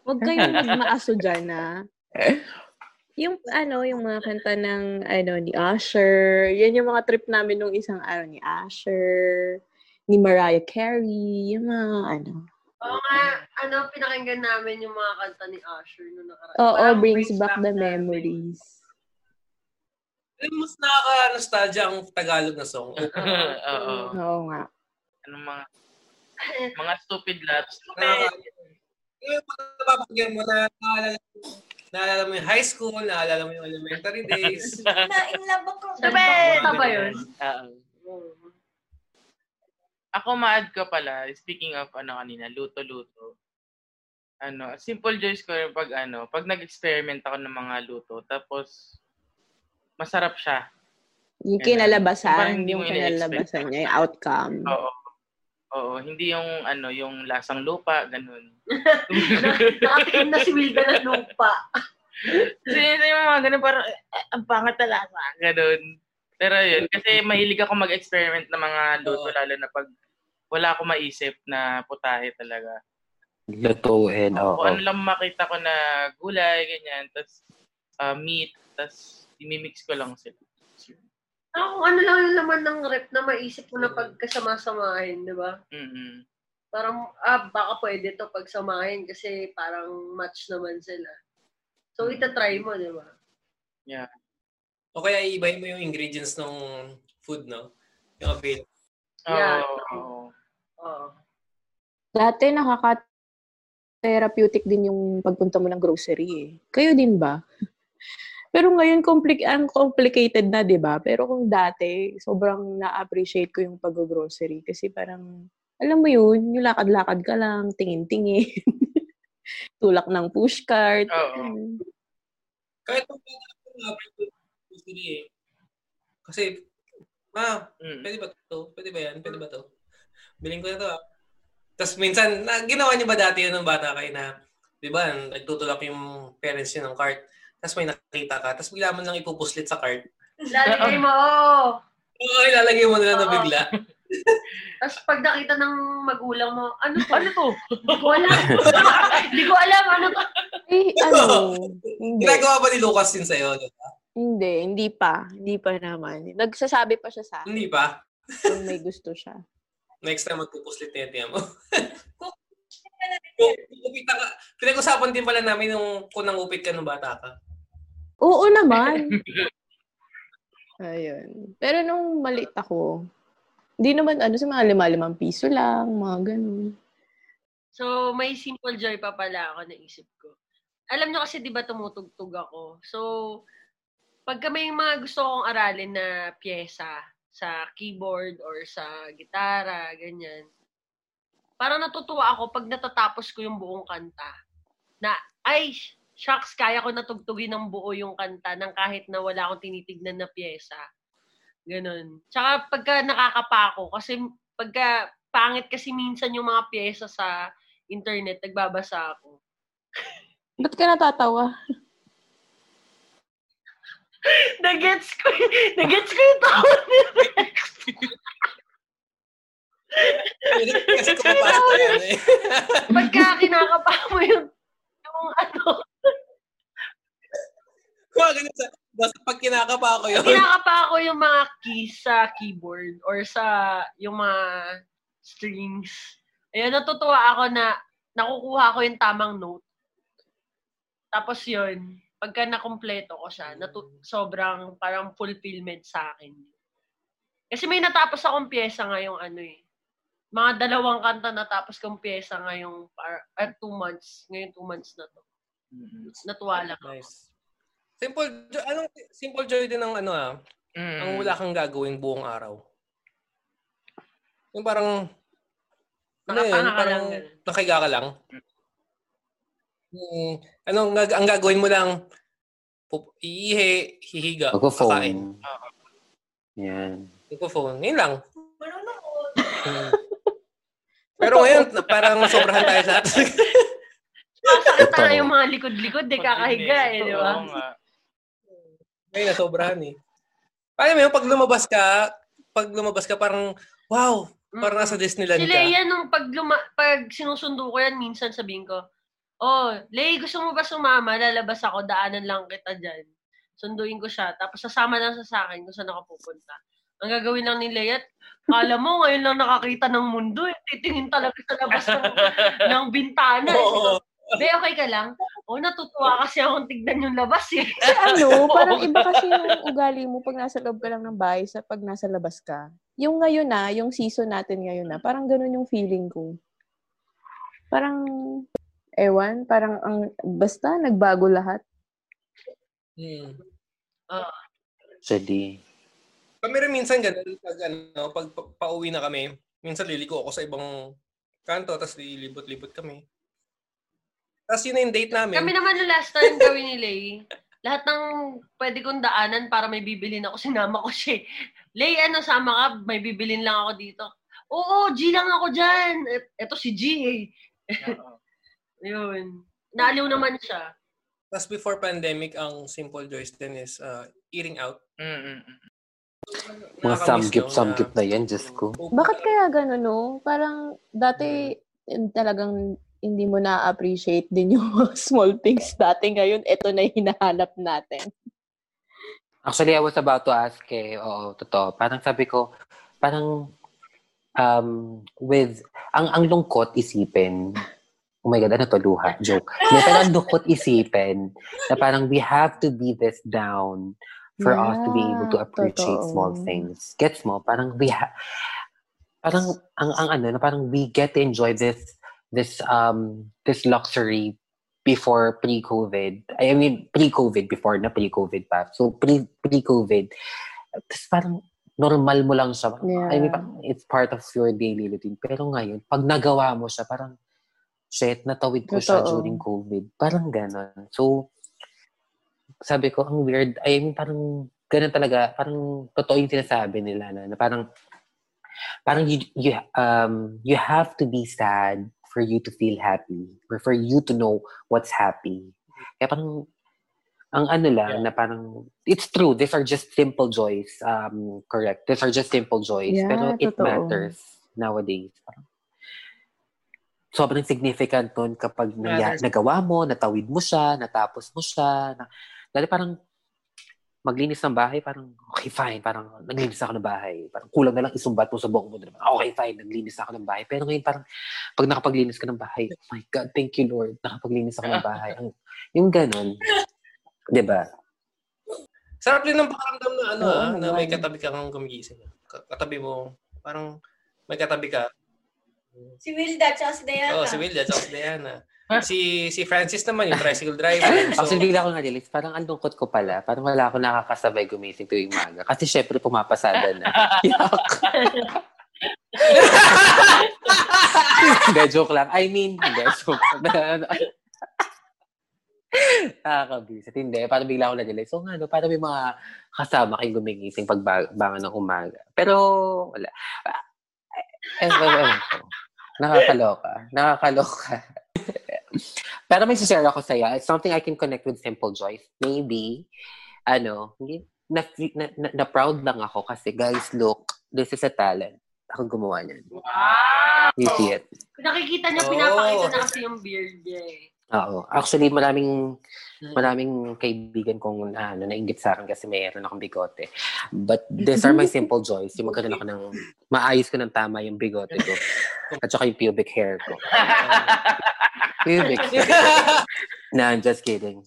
Huwag kayong mag-maaso dyan, ah. Yung, ano, yung mga kanta ng, ano, ni Usher. Yan yung mga trip namin nung isang araw ni Usher, ni Mariah Carey, yung mga, ano. Oo nga, ano, pinakinggan namin yung mga kanta ni Usher nung nakaraan. Oo, oh, brings, brings back, back the memories. Mas naka-nostalgia ang Tagalog na song. Oo. Oo nga. Anong mga, mga stupid laps. Stupid! Yung pagpapakinggan mo na, naalala mo yung high school, naalala mo yung elementary days. Na-inlove ako. Sabay! Sabay yun. Oo. Ako ma-add ko pala, speaking of ano kanina, luto-luto. Ano, simple joys ko yung pag ano, pag nag-experiment ako ng mga luto, tapos masarap siya. Yung kinalabasan, yung kinalabasan niya, yung outcome. Oo. Oo, hindi yung ano, yung lasang lupa, ganun. Nakatingin na si Wilda ng lupa. So, yun yung mga ganun, parang, eh, ang pangat na lasa, ganun. Pero yun, kasi mahilig ako mag-experiment ng mga luto, lalo na pag wala akong maisip na putahe talaga. Lutuin, oo. Kung ano lang makita ko na gulay, ganyan, tas uh, meat, tas imimix ko lang sila. Ako, ano lang yung laman ng rep na maisip mo na pagkasama-samahin, di ba? Mm-hmm. Parang, ah, baka pwede to pagsamahin kasi parang match naman sila. So, itatry mo, di ba? Yeah. O kaya iibahin mo yung ingredients ng food, no? Yung available. Yeah. Oo. Oh. Oh. Dati nakaka-therapeutic din yung pagpunta mo ng grocery, eh. Kayo din ba? Pero ngayon, compli- ang complicated na, di ba? Pero kung dati, sobrang na-appreciate ko yung pag-grocery. Kasi parang, alam mo yun, yung lakad-lakad ka lang, tingin-tingin. Tulak ng pushcart. Oo. Kahit kung na-appreciate grocery eh. Kasi, ma, mm. pwede ba to? Pwede ba yan? Pwede ba to? Biling ko na to. Tapos minsan, na, ginawa niyo ba dati yun ng bata kayo na, di ba, nagtutulak yung parents niyo ng cart? Tapos may nakita ka. Tapos bigla mo lang ipupuslit sa cart. Lalagay mo, oo. Oo, ilalagay mo na na bigla. Tapos pag nakita ng magulang mo, ano to? Ano to? Hindi ko alam. Hindi ko alam. Ano to? Eh, ano? Ginagawa ba ni Lucas din sa'yo? Hindi. Hindi pa. Hindi pa naman. Nagsasabi pa siya sa akin. Hindi pa? Kung may gusto siya. Next time magpupuslit na yung tiyan mo. Pinag-usapan din pala namin nung kung nangupit ka nung bata ka. Oo naman. Ayun. Pero nung maliit ako, hindi naman ano, sa mga lima-limang piso lang, mga ganun. So, may simple joy pa pala ako naisip ko. Alam nyo kasi, di ba tumutugtog ako? So, pagka may mga gusto kong aralin na pyesa sa keyboard or sa gitara, ganyan, parang natutuwa ako pag natatapos ko yung buong kanta. Na, ay, shucks, kaya ko natugtugin ng buo yung kanta nang kahit na wala akong tinitignan na pyesa. Ganun. Tsaka pagka nakakapako, kasi pagka pangit kasi minsan yung mga pyesa sa internet, nagbabasa ako. Ba't ka natatawa? Nagets ko, nagets ko yung tawa ni Rex. Pagka kinakapa mo yung yung ano. Basta pag kinakapa ako yun. Kinakapa ako yung mga keys sa keyboard or sa yung mga strings. Ayun, natutuwa ako na nakukuha ko yung tamang note. Tapos yun, pagka nakumpleto ko siya, natu- sobrang parang fulfillment sa akin. Kasi may natapos akong pyesa ngayong ano eh. Mga dalawang kanta natapos kong pyesa ngayong uh, two months. Ngayon two months na to. Mm-hmm. Natuwa lang ako. Nice. Simple joy. Anong simple joy din ng ano ah. Mm. Ang wala kang gagawin buong araw. Yung parang nakapanga ka lang. Nakahiga ka lang. Mm. Anong ang gagawin mo lang? Iihi, hihiga, kakain. Uh-huh. Yan. Nagpo-phone. Ngayon lang. Manonood. Pero ngayon, parang sobrahan tayo sa atin. Masakit na yung mga likod-likod, di kakahiga eh, di ba? Ngayon, nasobrahan eh. Paano mo yung pag lumabas ka, pag lumabas ka parang, wow, parang nasa Disneyland ka. Si Lea, nung pag, luma- pag sinusundo ko yan, minsan sabihin ko, oh, Lea, gusto mo ba sumama? Lalabas ako, daanan lang kita dyan. Sunduin ko siya. Tapos sasama lang siya sa akin kung saan ako pupunta. Ang gagawin lang ni Lea, alam mo, ngayon lang nakakita ng mundo. Eh. Titingin talaga sa labas ng, ng bintana. Oo. Eh. Be, okay ka lang? O, oh, natutuwa kasi akong tignan yung labas eh. Kasi ano, parang iba kasi yung ugali mo pag nasa loob ka lang ng bahay sa pag nasa labas ka. Yung ngayon na, yung season natin ngayon na, parang ganun yung feeling ko. Parang, ewan, parang ang basta, nagbago lahat. Hmm. Ah. Sadi. Kami rin minsan ganun, pag, ano, pag pauwi na kami, minsan liliko ako sa ibang kanto, tapos lilibot-libot kami. Tapos yun na yung date namin. Kami naman yung last time gawin ni Lea. Lahat ng pwede kong daanan para may bibilin ako, sinama ko siya. Lea, ano, sama ka? May bibilin lang ako dito. Oo, G lang ako dyan. Eto si G eh. Yun. Naaliw naman siya. Tapos before pandemic, ang simple choice din is uh, eating out. Mm-mm. Mga samgip-samgip na, na yan, Diyos ko. Bakit kaya gano'n, no? Parang dati talagang hindi mo na-appreciate din yung mga small things natin. Ngayon, ito na hinahanap natin. Actually, I was about to ask eh, oo, totoo. Parang sabi ko, parang um, with, ang ang lungkot isipin, oh my God, ano to, luha? Joke. May parang lungkot isipin na parang we have to be this down for yeah, us to be able to appreciate totoo. Small things. Gets mo? Parang we have, parang, ang, ang ano, na parang we get to enjoy this this um this luxury before pre-COVID. I mean, pre-COVID before na pre-COVID pa. So, pre, pre-COVID, tapos parang normal mo lang siya. Yeah. I mean, it's part of your daily routine. Pero ngayon, pag nagawa mo siya, parang, shit, natawid ko Totoo. Siya during COVID. Parang ganon. So, sabi ko, ang weird. I mean, parang, ganon talaga. Parang, totoo yung sinasabi nila na, na parang, parang you, you, um, you have to be sad for you to feel happy, or for you to know what's happy. Kaya parang, ang ano lang, yeah. na parang, it's true, these are just simple joys. Um, correct. These are just simple joys. Yeah, pero it totoo. Matters nowadays. Parang, sobrang significant nun kapag yeah, nagawa mo, natawid mo siya, natapos mo siya. Na, dali parang, maglinis ng bahay, parang, okay, fine. Parang, naglinis ako ng bahay. Parang, kulang na lang isumbat mo sa buong mundo. Okay, fine. Naglinis ako ng bahay. Pero ngayon, parang, pag nakapaglinis ka ng bahay, oh my God, thank you, Lord. Nakapaglinis ako ng bahay. Yung ganun. Diba? Sarap rin ng pakaramdam na, ano, oh, ah, na may katabi ka kang gumigising. Katabi mo, parang, may katabi ka. Si Wilda, tsaka si Diana. Oo, oh, si Wilda, tsaka si Diana. Huh? Si si Francis naman, yung tricycle driver. So, actually, hindi ako na-release. Parang ang lungkot ko pala. Parang wala ako nakakasabay gumising tuwing maga. Kasi syempre, pumapasada na. Yuck. Hindi, joke lang. I mean, hindi, joke lang. Nakakabisit. Hindi, parang bigla ako na-release. So nga, no, parang may mga kasama kayong gumigising pagbangan ng umaga. Pero, wala. Eh, nakakaloka. Nakakaloka. Pero may share ako sa'yo. It's something I can connect with simple joys. Maybe, ano, na, na, na proud lang ako kasi, guys, look, this is a talent. Ako gumawa niyan. Wow! You see it? Nakikita niya, oh. pinapakita na kasi yung beard niya eh. Oo. Actually, maraming, maraming kaibigan kong ano, nainggit sa akin kasi mayroon akong bigote. But these are my simple joys. Yung magkaroon ako ng, maayos ko ng tama yung bigote ko. At saka yung pubic hair ko. Pubic hair. No, I'm just kidding.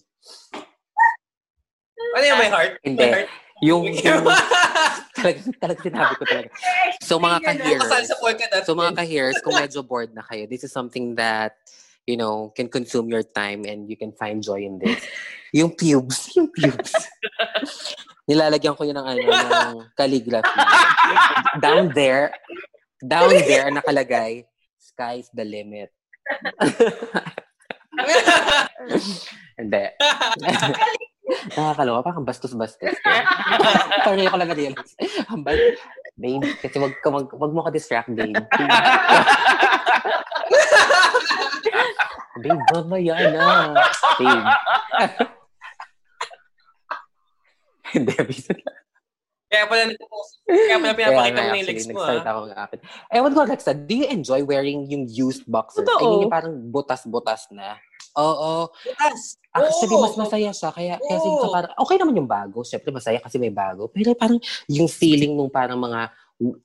Ano yung my heart? Hindi. My heart? Yung, yung talagang talaga sinabi ko talaga. So mga ka-hearers, so mga ka-hearers, kung medyo bored na kayo, this is something that you know, can consume your time and you can find joy in this. Yung pubes, yung pubes. Nilalagyan ko yun ng, ano, ng calligraphy. Down there, down there, nakalagay, sky's the limit. Hindi. Nakakaloka pa, ang bastos-bastos. Parang ako lang na-realize. Babe, kasi wag, ka, wag, wag mo ka-distract, babe. Babe, mamaya na. Babe. Hindi, abis na. Kaya pala, kaya pala pinapakita mo na yung legs mo, ha? Kaya nga, actually, nag-start ako ng akin. Ewan ko, Alexa, do you enjoy wearing yung used boxers? Totoo. I mean, yung parang butas-butas na. Oo. Butas! Actually, mas masaya siya. Kaya, kaya siguro sa parang, okay naman yung bago. Siyempre, masaya kasi may bago. Pero parang yung feeling nung parang mga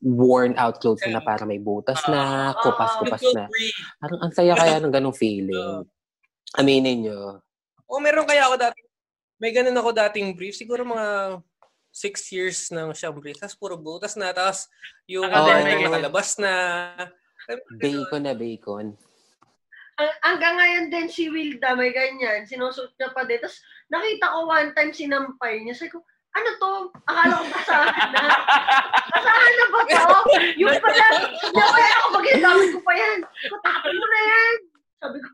worn-out clothes na parang may butas na, kupas-kupas na. Parang ang saya kaya ng ganong feeling. Aminin nyo. O, meron kaya ako dati. May ganun ako dating brief. Siguro mga six years ng siyang brief. Tapos puro butas na. Tapos yung oh, ano, nakalabas na. Bacon na bacon. Hanggang ngayon din si Wilda may ganyan. Sinusuot niya pa din. Tapos nakita ko one time sinampay niya. Sabi ko, ano to? Akala ko basahan na. Basahan na ba to? Yung pala. Yung kaya ako pag-igamit ko pa yan. Patapin mo na yan. Sabi ko,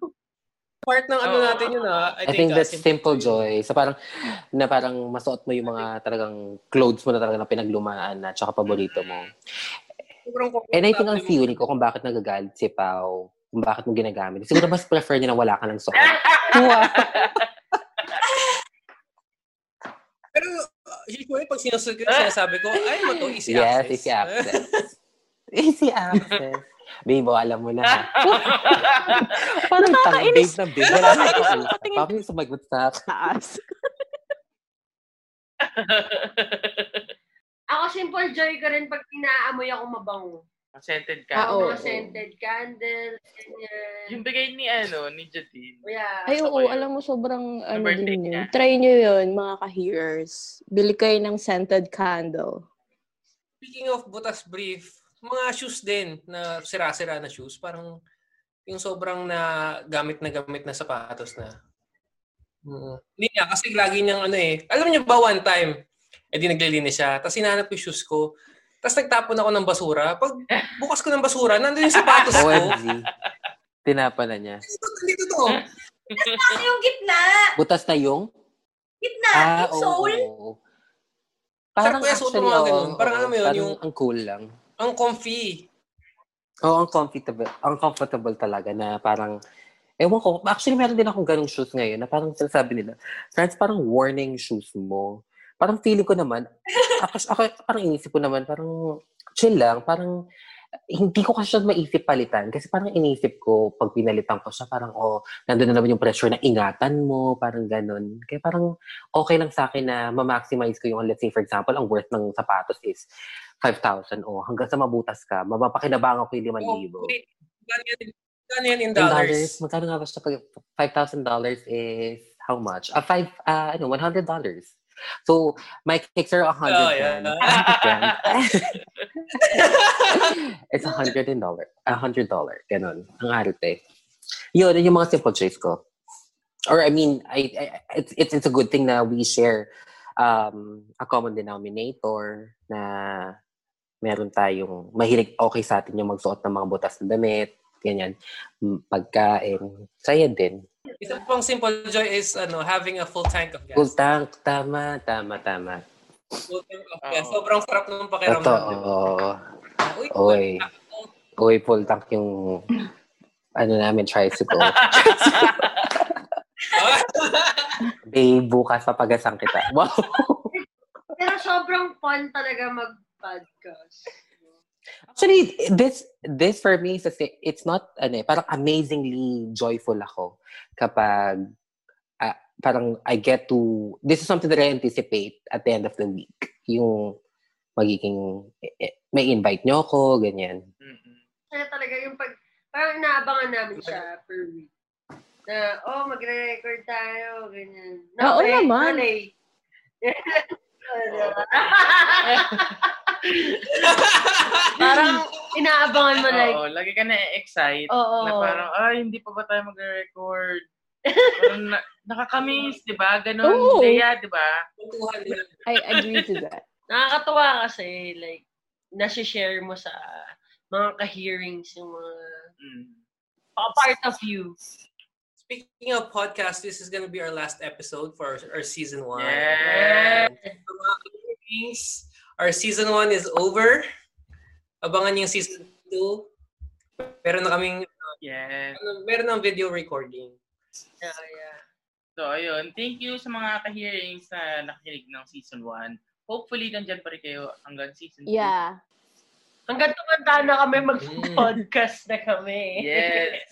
part ng ano natin yun, ha? I, I think, think that's simple, simple joy. Sa so, parang, na parang masuot mo yung mga talagang clothes mo na talaga na pinaglumaan na tsaka paborito mo. And I think ang theory ko kung bakit nagagalit si Pao, kung bakit mo ginagamit. Siguro mas prefer niya na wala ka ng suot. Pero, usually, pag sinusunod ko, sinasabi ko, ay, mo to, easy access. Yes, easy access. Easy access. Babe, alam mo na. Parang nakakainis. Babe na babe. Wala na ako. Paano yung sumagot sa taas? Ako, simple joy ka rin pag inaamoy ako mabango. Scented candle. Oo, scented candle. Yung bigay ni, ano, ni Jadine. Yeah. Ay, oo. Alam mo, sobrang, ano din yun. Try nyo yun, mga ka-hearers. Bili kayo ng scented candle. Speaking of butas brief, mga shoes din, na sira-sira na shoes. Parang yung sobrang na gamit na gamit na sapatos na. Mm. Hindi niya, kasi lagi niyang ano eh. Alam niyo ba one time, eh di naglilinis siya. Tapos hinahanap ko yung shoes ko. Tapos nagtapon ako ng basura. Pag bukas ko ng basura, nandun yung sapatos ko. O M G. Tinapa na niya. Dito to. Butas na yung gitna. Butas na yung? Gitna. Ah, yung soul. Oh, oh. Parang Sarap actually, oh, oh, parang alam mo yun, yung ang cool lang. Ang comfy. Oo, oh, ang comfortable. Ang comfortable talaga na parang, ewan ko, actually meron din akong ganung shoes ngayon na parang sinasabi nila, Franz, parang warning shoes mo. Parang feeling ko naman, ako, ako parang inisip ko naman, parang chill lang, parang hindi ko kasi maisip palitan kasi parang inisip ko, pag pinalitan ko siya, parang oh, nandun na naman yung pressure na ingatan mo, parang ganun. Kaya parang okay lang sa akin na ma-maximize ko yung, let's say for example, ang worth ng sapatos is five thousand, o oh, hanggang sa mabutas ka, mapapakinabangan ko yung limang libo. Wait, magkano yan in dollars? Magkano nga ba siya? five thousand dollars is how much? Uh, five, uh, ano, one hundred dollars. So, my kicks are one hundred dollars. Oh, yeah, no? It's one hundred dollars. one hundred dollars. Ganon. Ang arite. Yun, yun yung mga simple choice ko. Or, I mean, I, I, it's, it's, it's a good thing na we share um, a common denominator na meron tayong mahilig okay sa atin yung magsuot ng mga butas na damit, ganyan, pagkain, saya din. Isa pong simple joy is ano, having a full tank of gas. Full tank, tama, tama, tama. Full tank of gas. Oh. Sobrang sarap nung pakiramdam. Ito, oo. Uy, Uy. Uy, full tank yung ano namin, tricycle. Babe, bukas papagasang kita. Wow! Pero sobrang fun talaga mag podcast. Actually, this this for me is a, it's not ano, parang amazingly joyful ako kapag uh, parang I get to, this is something that I anticipate at the end of the week. Yung magiging may invite nyo ako, ganyan. Mm-hmm. Kaya talaga yung pag parang inaabangan namin siya per week. Na oh, magre-record tayo, ganyan. No, oo play, naman. Parang inaabangan mo like oh, lagi ka na-excite oh, oh. na parang ay hindi pa ba tayo mag-record. Parang na- nakakamiss, 'di ba? Ganun oh. Daya, 'di ba? I agree to that. Nakakatuwa kasi like na-share mo sa mga ka-hearings yung mga mm. part of you. Speaking of podcast, this is going to be our last episode for our, our season one. Yeah. Our season one is over. Abangan yung season two. Meron na kaming yeah. meron na video recording. Yeah, yeah. So ayun, thank you sa mga ka-hearings na nakikinig ng season one. hopefully nandiyan pa rin kayo hanggang season two. Yeah. Hanggang tumanda na kami mag-podcast na kami. Yes.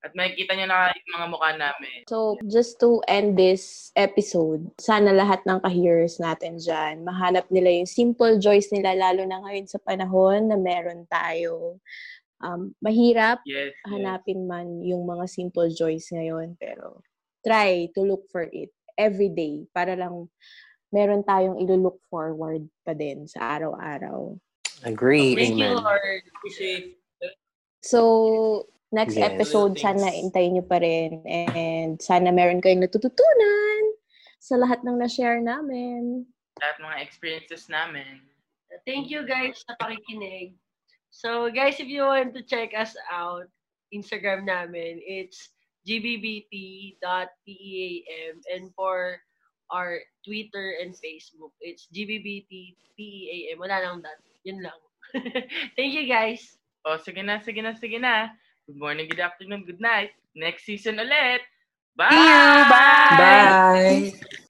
At makikita niyo na yung mga mukha namin. So, just to end this episode, sana lahat ng ka-hearers natin dyan, mahanap nila yung simple joys nila, lalo na ngayon sa panahon na meron tayo. Um, mahirap yes, hanapin yes. man yung mga simple joys ngayon, pero try to look for it every day para lang meron tayong ilo-look forward pa din sa araw-araw. Agree. Thank you, Lord. Appreciate it. So, next yes. episode, sana intayin nyo pa rin. And sana meron kayong natututunan sa lahat ng na-share namin. Lahat mga experiences namin. Thank you guys sa pakikinig. So guys, if you want to check us out, Instagram namin, it's g b b t dot team. And for our Twitter and Facebook, it's g b b t team. Wala lang dot. Yun lang. Thank you guys. Oh, sige na, sige na, sige na. Good morning, good afternoon, good night. Next season ulit. Bye! Bye! Bye!